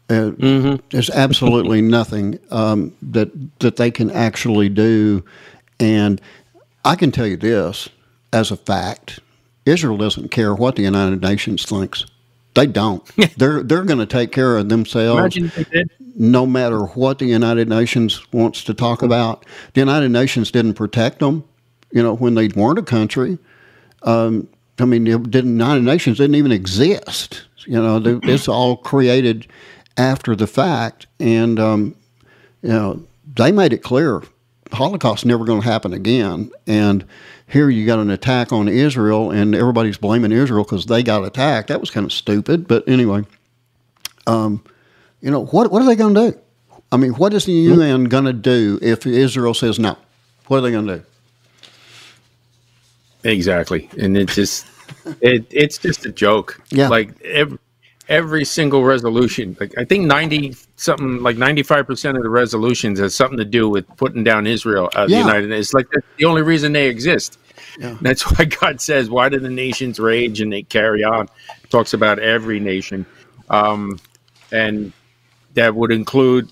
Uh, mm-hmm. There's absolutely nothing um, that that they can actually do. And I can tell you this as a fact: Israel doesn't care what the United Nations thinks. They don't. they're they're going to take care of themselves, no matter what the United Nations wants to talk about. The United Nations didn't protect them. You know, when they weren't a country, um, I mean, the United Nations didn't even exist. You know, they, it's all created after the fact. And, um, you know, they made it clear the Holocaust never going to happen again. And here you got an attack on Israel, and everybody's blaming Israel because they got attacked. That was kind of stupid. But anyway, um, you know, what, what are they going to do? I mean, what is the U N going to do if Israel says no? What are they going to do? Exactly, and it just it it's just a joke. Yeah, like every, every single resolution, like I think ninety something, like ninety five percent of the resolutions has something to do with putting down Israel. Uh, yeah. The United States, it's like that's the only reason they exist. Yeah. That's why God says, "Why do the nations rage and they carry on?" It talks about every nation, um, and that would include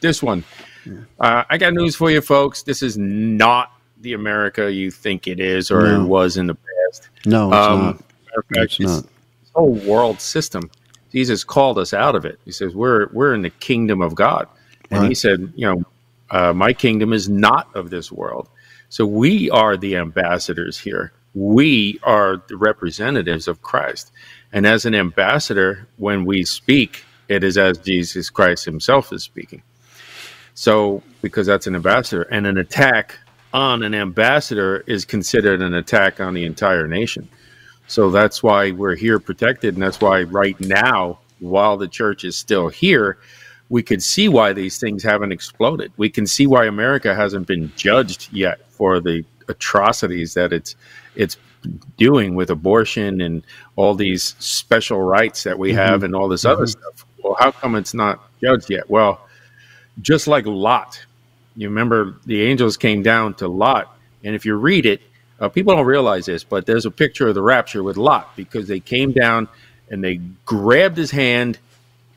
this one. Yeah. Uh, I got news for you, folks. This is not the America you think it is or no. it was in the past. No, it's um, not. Matter of fact, it's it's, not. This whole world system, Jesus called us out of it. He says, we're we're in the kingdom of God. And right. he said, you know, uh, my kingdom is not of this world. So we are the ambassadors here. We are the representatives of Christ. And as an ambassador, when we speak, it is as Jesus Christ himself is speaking. So, because that's an ambassador, and an attack on an ambassador is considered an attack on the entire nation. So that's why we're here protected, and that's why right now, while the church is still here, we could see why these things haven't exploded. We can see why America hasn't been judged yet for the atrocities that it's it's doing with abortion and all these special rights that we have mm-hmm. and all this other mm-hmm. stuff. Well, how come it's not judged yet? Well, just like Lot, you remember the angels came down to Lot. And if you read it, uh, people don't realize this, but there's a picture of the rapture with Lot because they came down and they grabbed his hand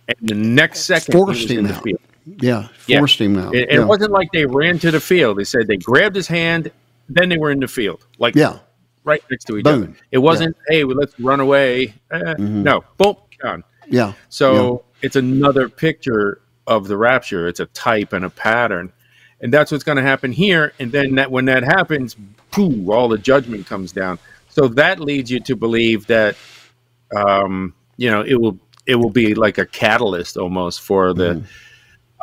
and the next second forced he was him in the out. Field. Yeah, forced yeah. him out. It, yeah. it wasn't like they ran to the field. They said they grabbed his hand, then they were in the field. Like yeah. right next to each Boom. Other. It wasn't, yeah. hey, well, let's run away. Eh, mm-hmm. No, boom, gone. Yeah. So yeah. it's another picture of the rapture. It's a type and a pattern. And that's what's going to happen here. And then that when that happens, pooh, all the judgment comes down. So that leads you to believe that, um, you know, it will it will be like a catalyst almost for the mm.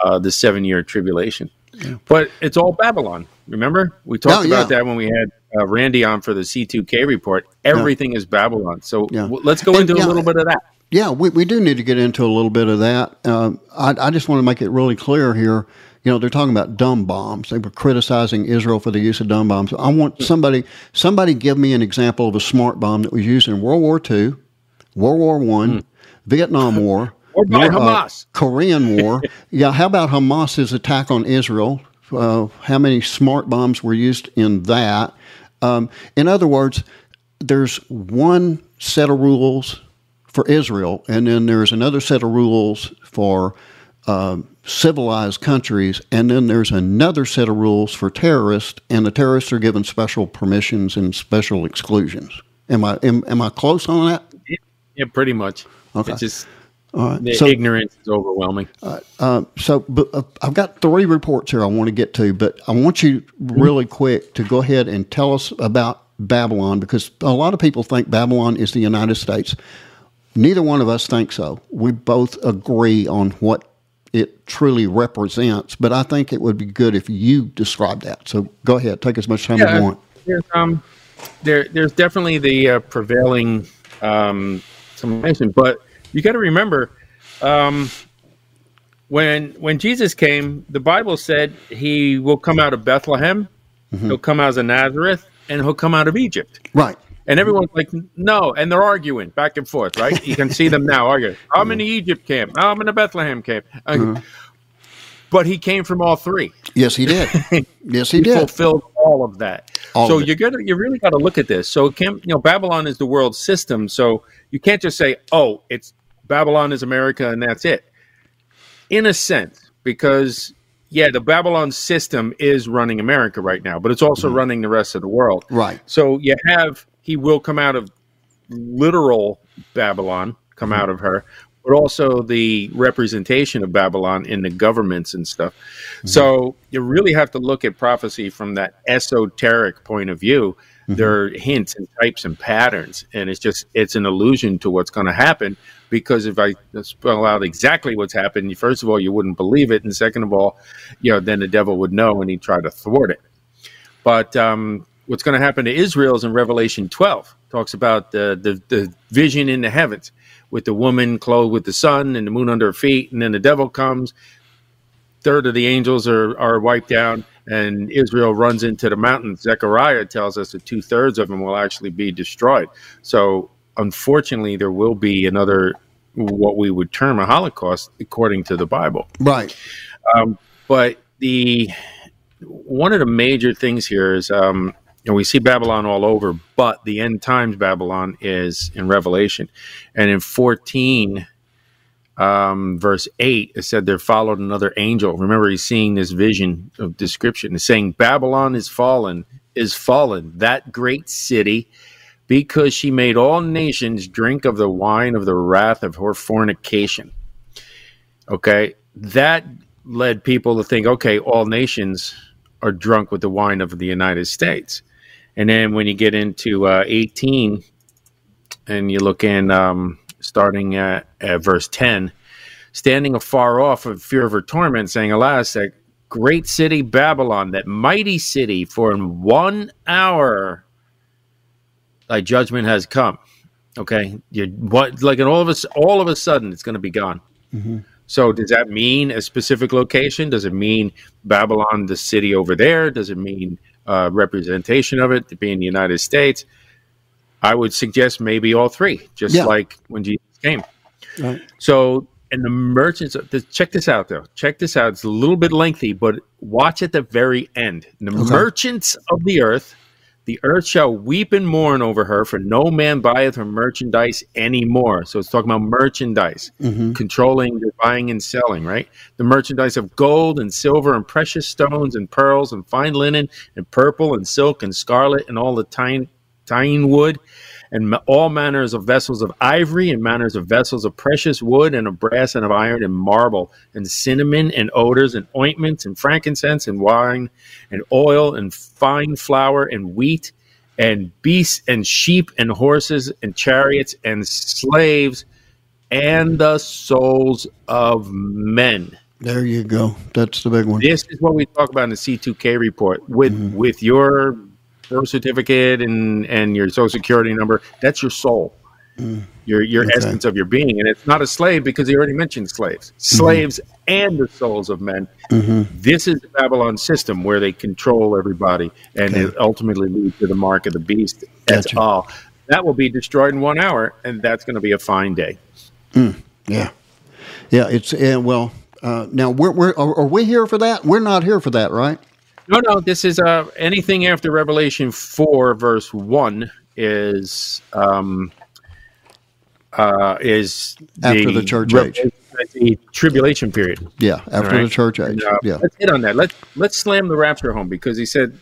uh, the seven-year tribulation. Yeah. But it's all Babylon. Remember? We talked oh, yeah. about that when we had uh, Randy on for the C two K report. Everything yeah. is Babylon. So yeah. w- let's go and, into yeah, a little bit of that. Yeah, we, we do need to get into a little bit of that. Uh, I, I just want to make it really clear here. You know, they're talking about dumb bombs. They were criticizing Israel for the use of dumb bombs. I want somebody, somebody give me an example of a smart bomb that was used in World War Two, World War One, mm. Vietnam War, or by North, Hamas. Uh, Korean War. yeah, how about Hamas's attack on Israel? Uh, how many smart bombs were used in that? Um, in other words, there's one set of rules for Israel, and then there's another set of rules for uh, civilized countries, and then there's another set of rules for terrorists, and the terrorists are given special permissions and special exclusions. Am I am, am I close on that? Yeah, pretty much. Okay. It's just uh, the so, ignorance is overwhelming. Uh, uh, so but, uh, I've got three reports here I want to get to, but I want you really quick to go ahead and tell us about Babylon, because a lot of people think Babylon is the United States. Neither one of us think so. We both agree on what it truly represents, but I think it would be good if you described that. So go ahead, take as much time yeah, as you want. There's, um, there, there's definitely the uh, prevailing um, summation, but you got to remember um, when when Jesus came, the Bible said he will come out of Bethlehem, mm-hmm. he'll come out of Nazareth, and he'll come out of Egypt. Right. And everyone's like, no. And they're arguing back and forth, right? You can see them now arguing. I'm in the Egypt camp. I'm in the Bethlehem camp. Uh, mm-hmm. But he came from all three. Yes, he did. Yes, he, he did. He fulfilled all of that. All so of you're gonna, you really got to look at this. So it can, you know, Babylon is the world system. So you can't just say, oh, it's Babylon is America and that's it. In a sense, because... yeah, the Babylon system is running America right now, but it's also mm-hmm. running the rest of the world. Right. So you have, he will come out of literal Babylon, come mm-hmm. out of her, but also the representation of Babylon in the governments and stuff. Mm-hmm. So you really have to look at prophecy from that esoteric point of view. Mm-hmm. There are hints and types and patterns, and it's just, it's an allusion to what's going to happen. Because if I spell out exactly what's happened, first of all, you wouldn't believe it. And second of all, you know, then the devil would know and he'd try to thwart it. But um, what's going to happen to Israel is in Revelation twelve. Talks about the, the, the vision in the heavens with the woman clothed with the sun and the moon under her feet. And then the devil comes. Third of the angels are, are wiped down. And Israel runs into the mountain. Zechariah tells us that two-thirds of them will actually be destroyed. So... unfortunately, there will be another, what we would term a Holocaust, according to the Bible. Right. Um, but the one of the major things here is, um, and we see Babylon all over, but the end times Babylon is in Revelation. And in fourteen, um, verse eight, it said there followed another angel. Remember, he's seeing this vision of description. It's saying Babylon is fallen, is fallen, that great city, because she made all nations drink of the wine of the wrath of her fornication. Okay, that led people to think, okay, all nations are drunk with the wine of the United States. And then when you get into uh, eighteen and you look in um, starting at, at verse ten, standing afar off of fear of her torment, saying, alas, that great city Babylon, that mighty city, for in one hour thy judgment has come. Okay, you what? Like in all of us, all of a sudden, it's going to be gone. Mm-hmm. So does that mean a specific location? Does it mean Babylon, the city over there? Does it mean uh, representation of it being the United States? I would suggest maybe all three, just yeah. like when Jesus came. Right. So, and the merchants, check this out though. Check this out. It's a little bit lengthy, but watch at the very end. The okay. merchants of the earth, the earth shall weep and mourn over her, for no man buyeth her merchandise anymore. So it's talking about merchandise, mm-hmm. controlling the buying and selling, right? The merchandise of gold and silver and precious stones and pearls and fine linen and purple and silk and scarlet and all the tyne, tyne wood and all manners of vessels of ivory and manners of vessels of precious wood and of brass and of iron and marble and cinnamon and odors and ointments and frankincense and wine and oil and fine flour and wheat and beasts and sheep and horses and chariots and slaves and the souls of men. There you go. That's the big one. This is what we talk about in the C two K report with, mm-hmm. with your birth certificate and and your social security number. That's your soul, mm. your your okay. essence of your being. And it's not a slave, because he already mentioned slaves slaves mm-hmm. and the souls of men. Mm-hmm. This is the Babylon system, where they control everybody, and okay. it ultimately leads to the mark of the beast. That's gotcha. All that will be destroyed in one hour, and that's going to be a fine day. mm. yeah yeah it's uh, well uh now we're, we're are, are we here for that? We're not here for that, right? No, no, this is uh, anything after Revelation four, verse one is um, uh, is after the, the church age, the tribulation period. Yeah, after right? the church age. And, uh, yeah, let's hit on that. Let's let's slam the rapture home, because he said,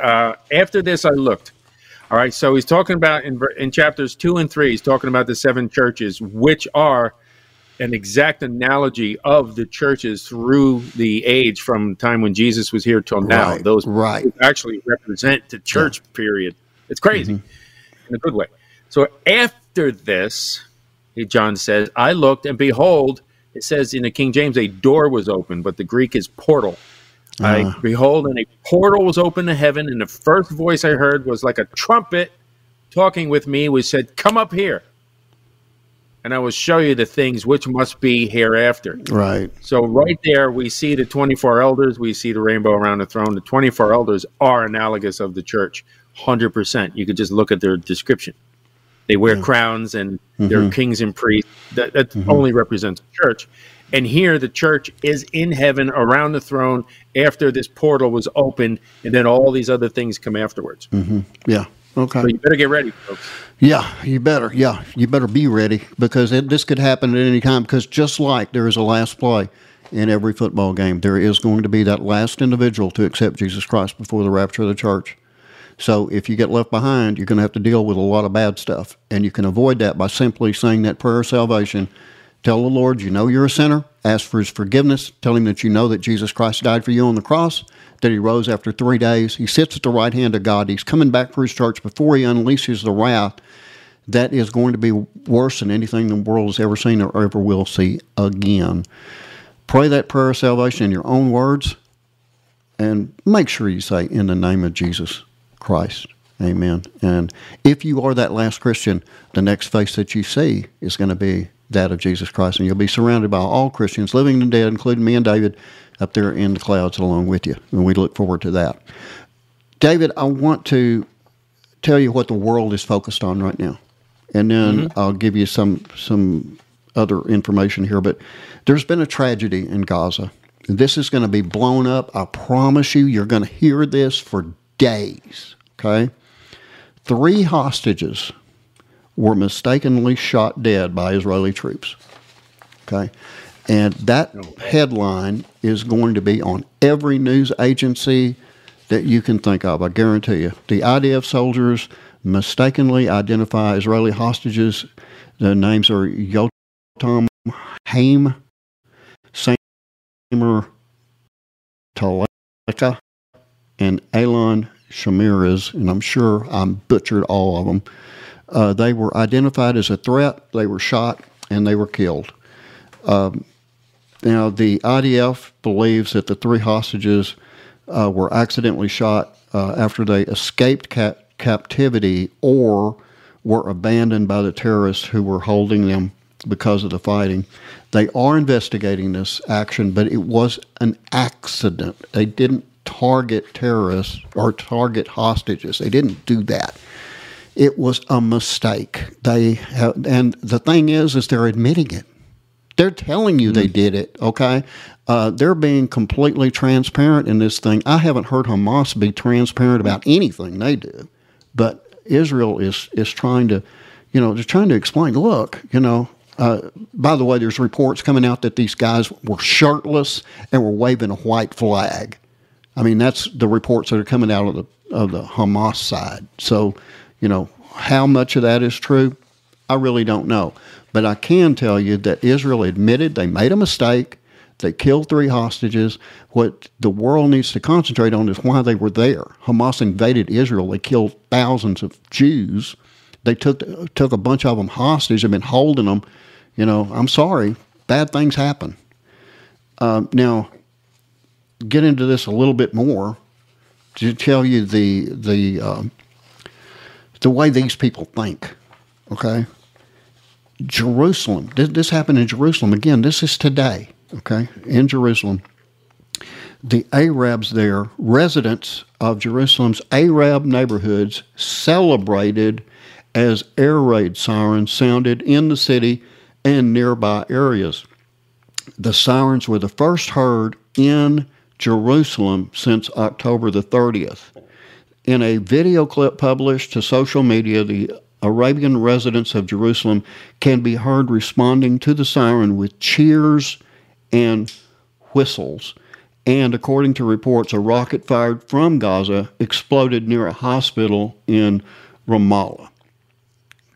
uh, after this I looked. All right, so he's talking about in in chapters two and three. He's talking about the seven churches, which are an exact analogy of the churches through the age from time when Jesus was here till now. Right, those right. actually represent the church yeah. period. It's crazy mm-hmm. in a good way. So after this, John says, I looked, and behold, it says in the King James, a door was open, but the Greek is portal. Uh-huh. I behold, and a portal was open to heaven, and the first voice I heard was like a trumpet talking with me, which said, come up here, and I will show you the things which must be hereafter. Right. So right there, we see the twenty-four elders. We see the rainbow around the throne. The twenty-four elders are analogous of the church, one hundred percent. You could just look at their description. They wear yeah. crowns, and mm-hmm. they're kings and priests. That, that mm-hmm. only represents the church. And here, the church is in heaven around the throne after this portal was opened, and then all these other things come afterwards. Mm-hmm. Yeah. Okay. So you better get ready, folks. Yeah, you better. Yeah, you better be ready, because it, this could happen at any time. Because just like there is a last play in every football game, there is going to be that last individual to accept Jesus Christ before the rapture of the church. So if you get left behind, you're going to have to deal with a lot of bad stuff. And you can avoid that by simply saying that prayer of salvation. Tell the Lord you know you're a sinner. Ask for his forgiveness. Tell him that you know that Jesus Christ died for you on the cross, that he rose after three days. He sits at the right hand of God. He's coming back for his church before he unleashes the wrath that is going to be worse than anything the world has ever seen or ever will see again. Pray that prayer of salvation in your own words, and make sure you say, in the name of Jesus Christ. Amen. And if you are that last Christian, the next face that you see is going to be that of Jesus Christ, and you'll be surrounded by all Christians, living and dead, including me and David, up there in the clouds along with you, and we look forward to that. David, I want to tell you what the world is focused on right now, and then mm-hmm. I'll give you some some other information here, but there's been a tragedy in Gaza. This is going to be blown up. I promise you, you're going to hear this for days, okay? Three hostages were mistakenly shot dead by Israeli troops. Okay. And that headline is going to be on every news agency that you can think of, I guarantee you. The I D F soldiers mistakenly identify Israeli hostages. The names are Yotam Haim, Samer Taleka, and Elon Shamiris, and I'm sure I'm butchered all of them. Uh, they were identified as a threat, they were shot, and they were killed. Um, now, the I D F believes that the three hostages uh, were accidentally shot uh, after they escaped cap- captivity or were abandoned by the terrorists who were holding them because of the fighting. They are investigating this action, but it was an accident. They didn't target terrorists or target hostages. They didn't do that. It was a mistake. They have, and the thing is, is they're admitting it. They're telling you they did it, okay? Uh, they're being completely transparent in this thing. I haven't heard Hamas be transparent about anything they do, but Israel is is trying to, you know, they're trying to explain, look, you know, uh, by the way, there's reports coming out that these guys were shirtless and were waving a white flag. I mean, that's the reports that are coming out of the of the Hamas side. So, you know, how much of that is true? I really don't know. But I can tell you that Israel admitted they made a mistake. They killed three hostages. What the world needs to concentrate on is why they were there. Hamas invaded Israel. They killed thousands of Jews. They took took a bunch of them hostage. They've been holding them. You know, I'm sorry. Bad things happen. Um, now, get into this a little bit more to tell you the the um, the way these people think. Okay. Jerusalem. This happened in Jerusalem. Again, this is today, okay, in Jerusalem. The Arabs there, residents of Jerusalem's Arab neighborhoods, celebrated as air raid sirens sounded in the city and nearby areas. The sirens were the first heard in Jerusalem since October the thirtieth. In a video clip published to social media, the Arabian residents of Jerusalem can be heard responding to the siren with cheers and whistles. And according to reports, a rocket fired from Gaza exploded near a hospital in Ramallah.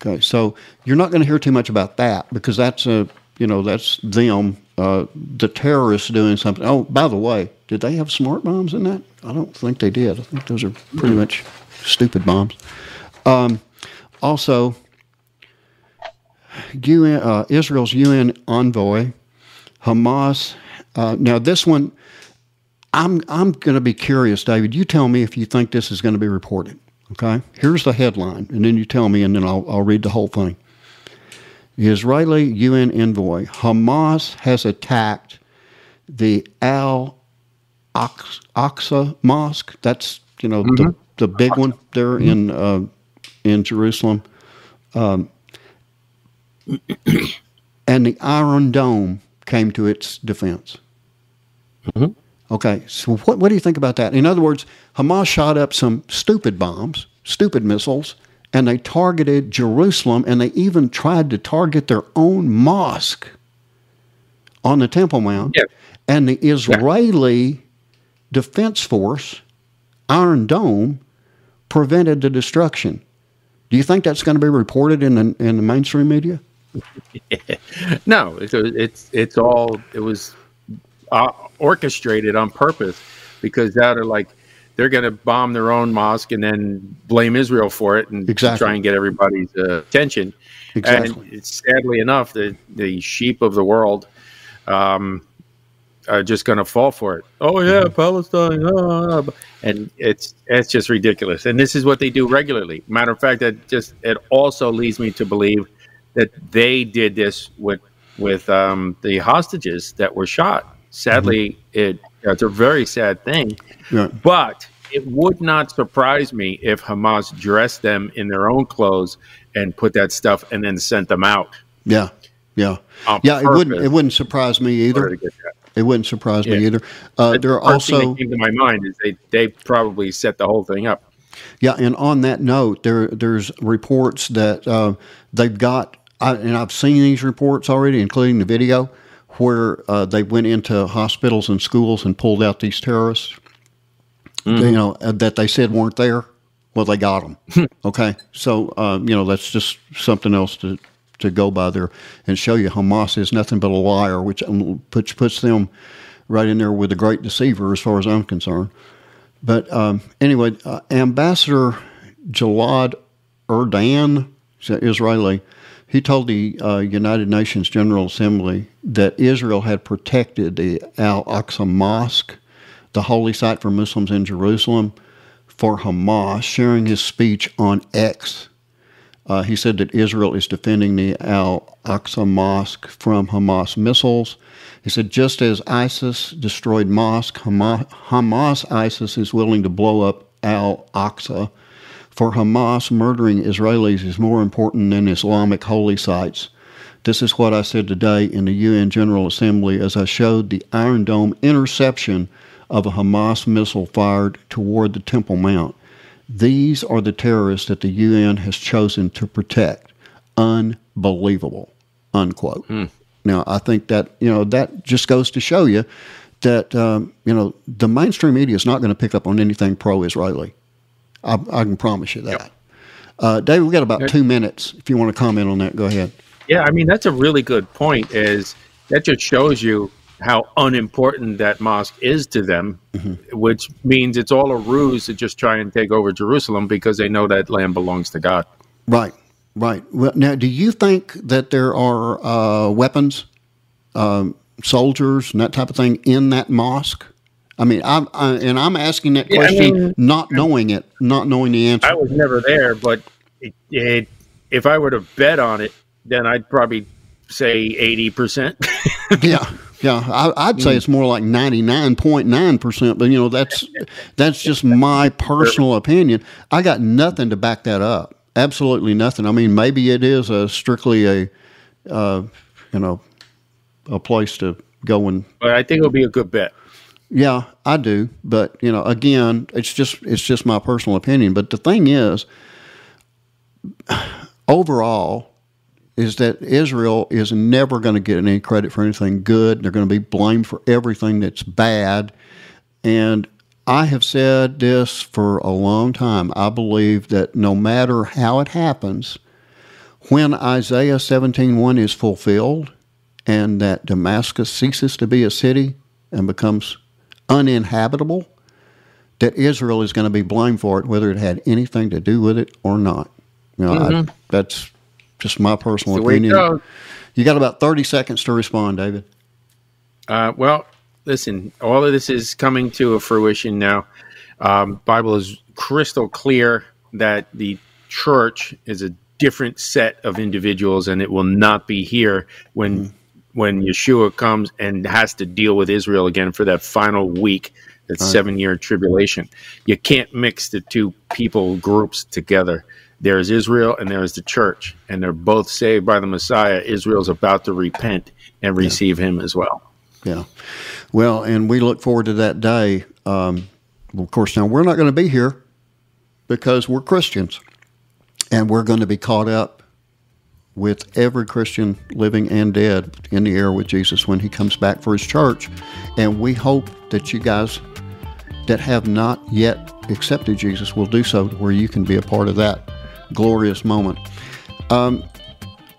Okay, so you're not going to hear too much about that because that's a, you know, that's them, uh, the terrorists doing something. Oh, by the way, did they have smart bombs in that? I don't think they did. I think those are pretty much stupid bombs. Um, Also, U N, uh, Israel's U N envoy, Hamas. Uh, now, this one, I'm I'm going to be curious, David. You tell me if you think this is going to be reported. Okay, here's the headline, and then you tell me, and then I'll I'll read the whole thing. The Israeli U N envoy, Hamas has attacked the Al-Aqsa Mosque. That's you know mm-hmm. the the big one there mm-hmm. in. Uh, in Jerusalem, um, and the Iron Dome came to its defense. Mm-hmm. Okay, so what, what do you think about that? In other words, Hamas shot up some stupid bombs, stupid missiles, and they targeted Jerusalem, and they even tried to target their own mosque on the Temple Mount. Yeah. And the Israeli yeah. Defense Force, Iron Dome, prevented the destruction. Do you think that's going to be reported in the, in the mainstream media? No, it's it's it's all it was uh, orchestrated on purpose because that are like they're going to bomb their own mosque and then blame Israel for it and exactly. try and get everybody's uh, attention. Exactly. And it's, sadly enough, the the sheep of the world um, are just going to fall for it. Oh yeah, mm-hmm. Palestine, oh, and it's it's just ridiculous. And this is what they do regularly. Matter of fact, that just it also leads me to believe that they did this with with um, the hostages that were shot. Sadly, mm-hmm. it it's a very sad thing. Yeah. But it would not surprise me if Hamas dressed them in their own clothes and put that stuff and then sent them out. Yeah, yeah, on yeah. It wouldn't it wouldn't surprise me either. It wouldn't surprise yeah. me either. Uh, there are also thing that came to my mind is they, they probably set the whole thing up. Yeah, and on that note, there there's reports that uh, they've got, I, and I've seen these reports already, including the video where uh, they went into hospitals and schools and pulled out these terrorists, mm-hmm. you know, that they said weren't there? Well, they got them. Okay. So, uh, you know, that's just something else to, to go by there and show you Hamas is nothing but a liar, which puts, puts them right in there with the great deceiver as far as I'm concerned. But um, anyway, uh, Ambassador Gilad Erdan, Israeli, he told the uh, United Nations General Assembly that Israel had protected the Al-Aqsa Mosque, the holy site for Muslims in Jerusalem, for Hamas, sharing his speech on X. Uh, he said that Israel is defending the Al-Aqsa Mosque from Hamas missiles. He said, just as ISIS destroyed mosque, Hamas, Hamas ISIS is willing to blow up Al-Aqsa. For Hamas, murdering Israelis is more important than Islamic holy sites. This is what I said today in the U N General Assembly as I showed the Iron Dome interception of a Hamas missile fired toward the Temple Mount. These are the terrorists that the U N has chosen to protect. Unbelievable, unquote. Mm. Now, I think that, you know, that just goes to show you that, um, you know, the mainstream media is not going to pick up on anything pro-Israeli. I, I can promise you that. Yep. Uh, Dave, we've got about two minutes. If you want to comment on that, go ahead. Yeah, I mean, that's a really good point. Is that just shows you how unimportant that mosque is to them, mm-hmm. which means it's all a ruse to just try and take over Jerusalem because they know that land belongs to God. Right, right. Well, now, do you think that there are uh, weapons, um, soldiers, and that type of thing in that mosque? I mean, I'm, I, and I'm asking that question, yeah, I mean, not knowing it, not knowing the answer. I was never there, but it, it, if I were to bet on it, then I'd probably say eighty percent. Yeah, yeah. I, I'd say it's more like ninety-nine point nine percent, but, you know, that's that's just my personal opinion. I got nothing to back that up, absolutely nothing. I mean, maybe it is a strictly a, uh, you know, a place to go and. But I think it'll be a good bet. Yeah, I do. But, you know, again, it's just it's just my personal opinion. But the thing is, overall, is that Israel is never going to get any credit for anything good. They're going to be blamed for everything that's bad. And I have said this for a long time. I believe that no matter how it happens, when Isaiah seventeen one is fulfilled and that Damascus ceases to be a city and becomes uninhabitable, that Israel is going to be blamed for it, whether it had anything to do with it or not. You know, mm-hmm. I, that's just my personal so opinion. Go. You got about thirty seconds to respond, David. Uh, well, listen, all of this is coming to a fruition now. Um, Bible is crystal clear that the church is a different set of individuals, and it will not be here when mm-hmm. when Yeshua comes and has to deal with Israel again for that final week, that right. seven-year tribulation. You can't mix the two people groups together. There is Israel and there is the church, and they're both saved by the Messiah. Israel's about to repent and receive yeah. him as well. Yeah. Well, and we look forward to that day. Um, of course, now we're not going to be here because we're Christians, and we're going to be caught up with every Christian living and dead in the air with Jesus when he comes back for his church. And we hope that you guys that have not yet accepted Jesus will do so, where you can be a part of that glorious moment. Um,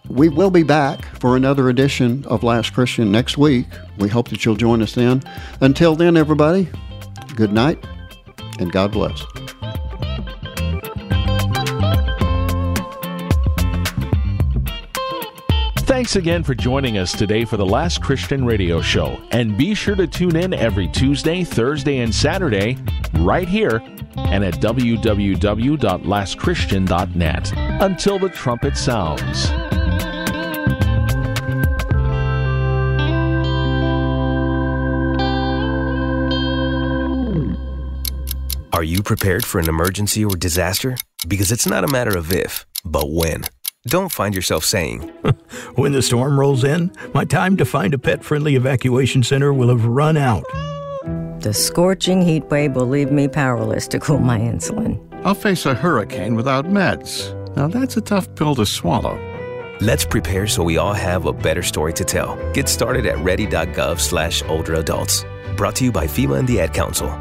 we will be back for another edition of Last Christian next week. We hope that you'll join us then. Until then, everybody, good night and God bless. Thanks again for joining us today for the Last Christian Radio Show. And be sure to tune in every Tuesday, Thursday, and Saturday right here and at w w w dot last christian dot net until the trumpet sounds. Are you prepared for an emergency or disaster? Because it's not a matter of if, but when. Don't find yourself saying, when the storm rolls in, my time to find a pet-friendly evacuation center will have run out. The scorching heat wave will leave me powerless to cool my insulin. I'll face a hurricane without meds. Now that's a tough pill to swallow. Let's prepare so we all have a better story to tell. Get started at ready dot gov slash older adults. Brought to you by FEMA and the Ad Council.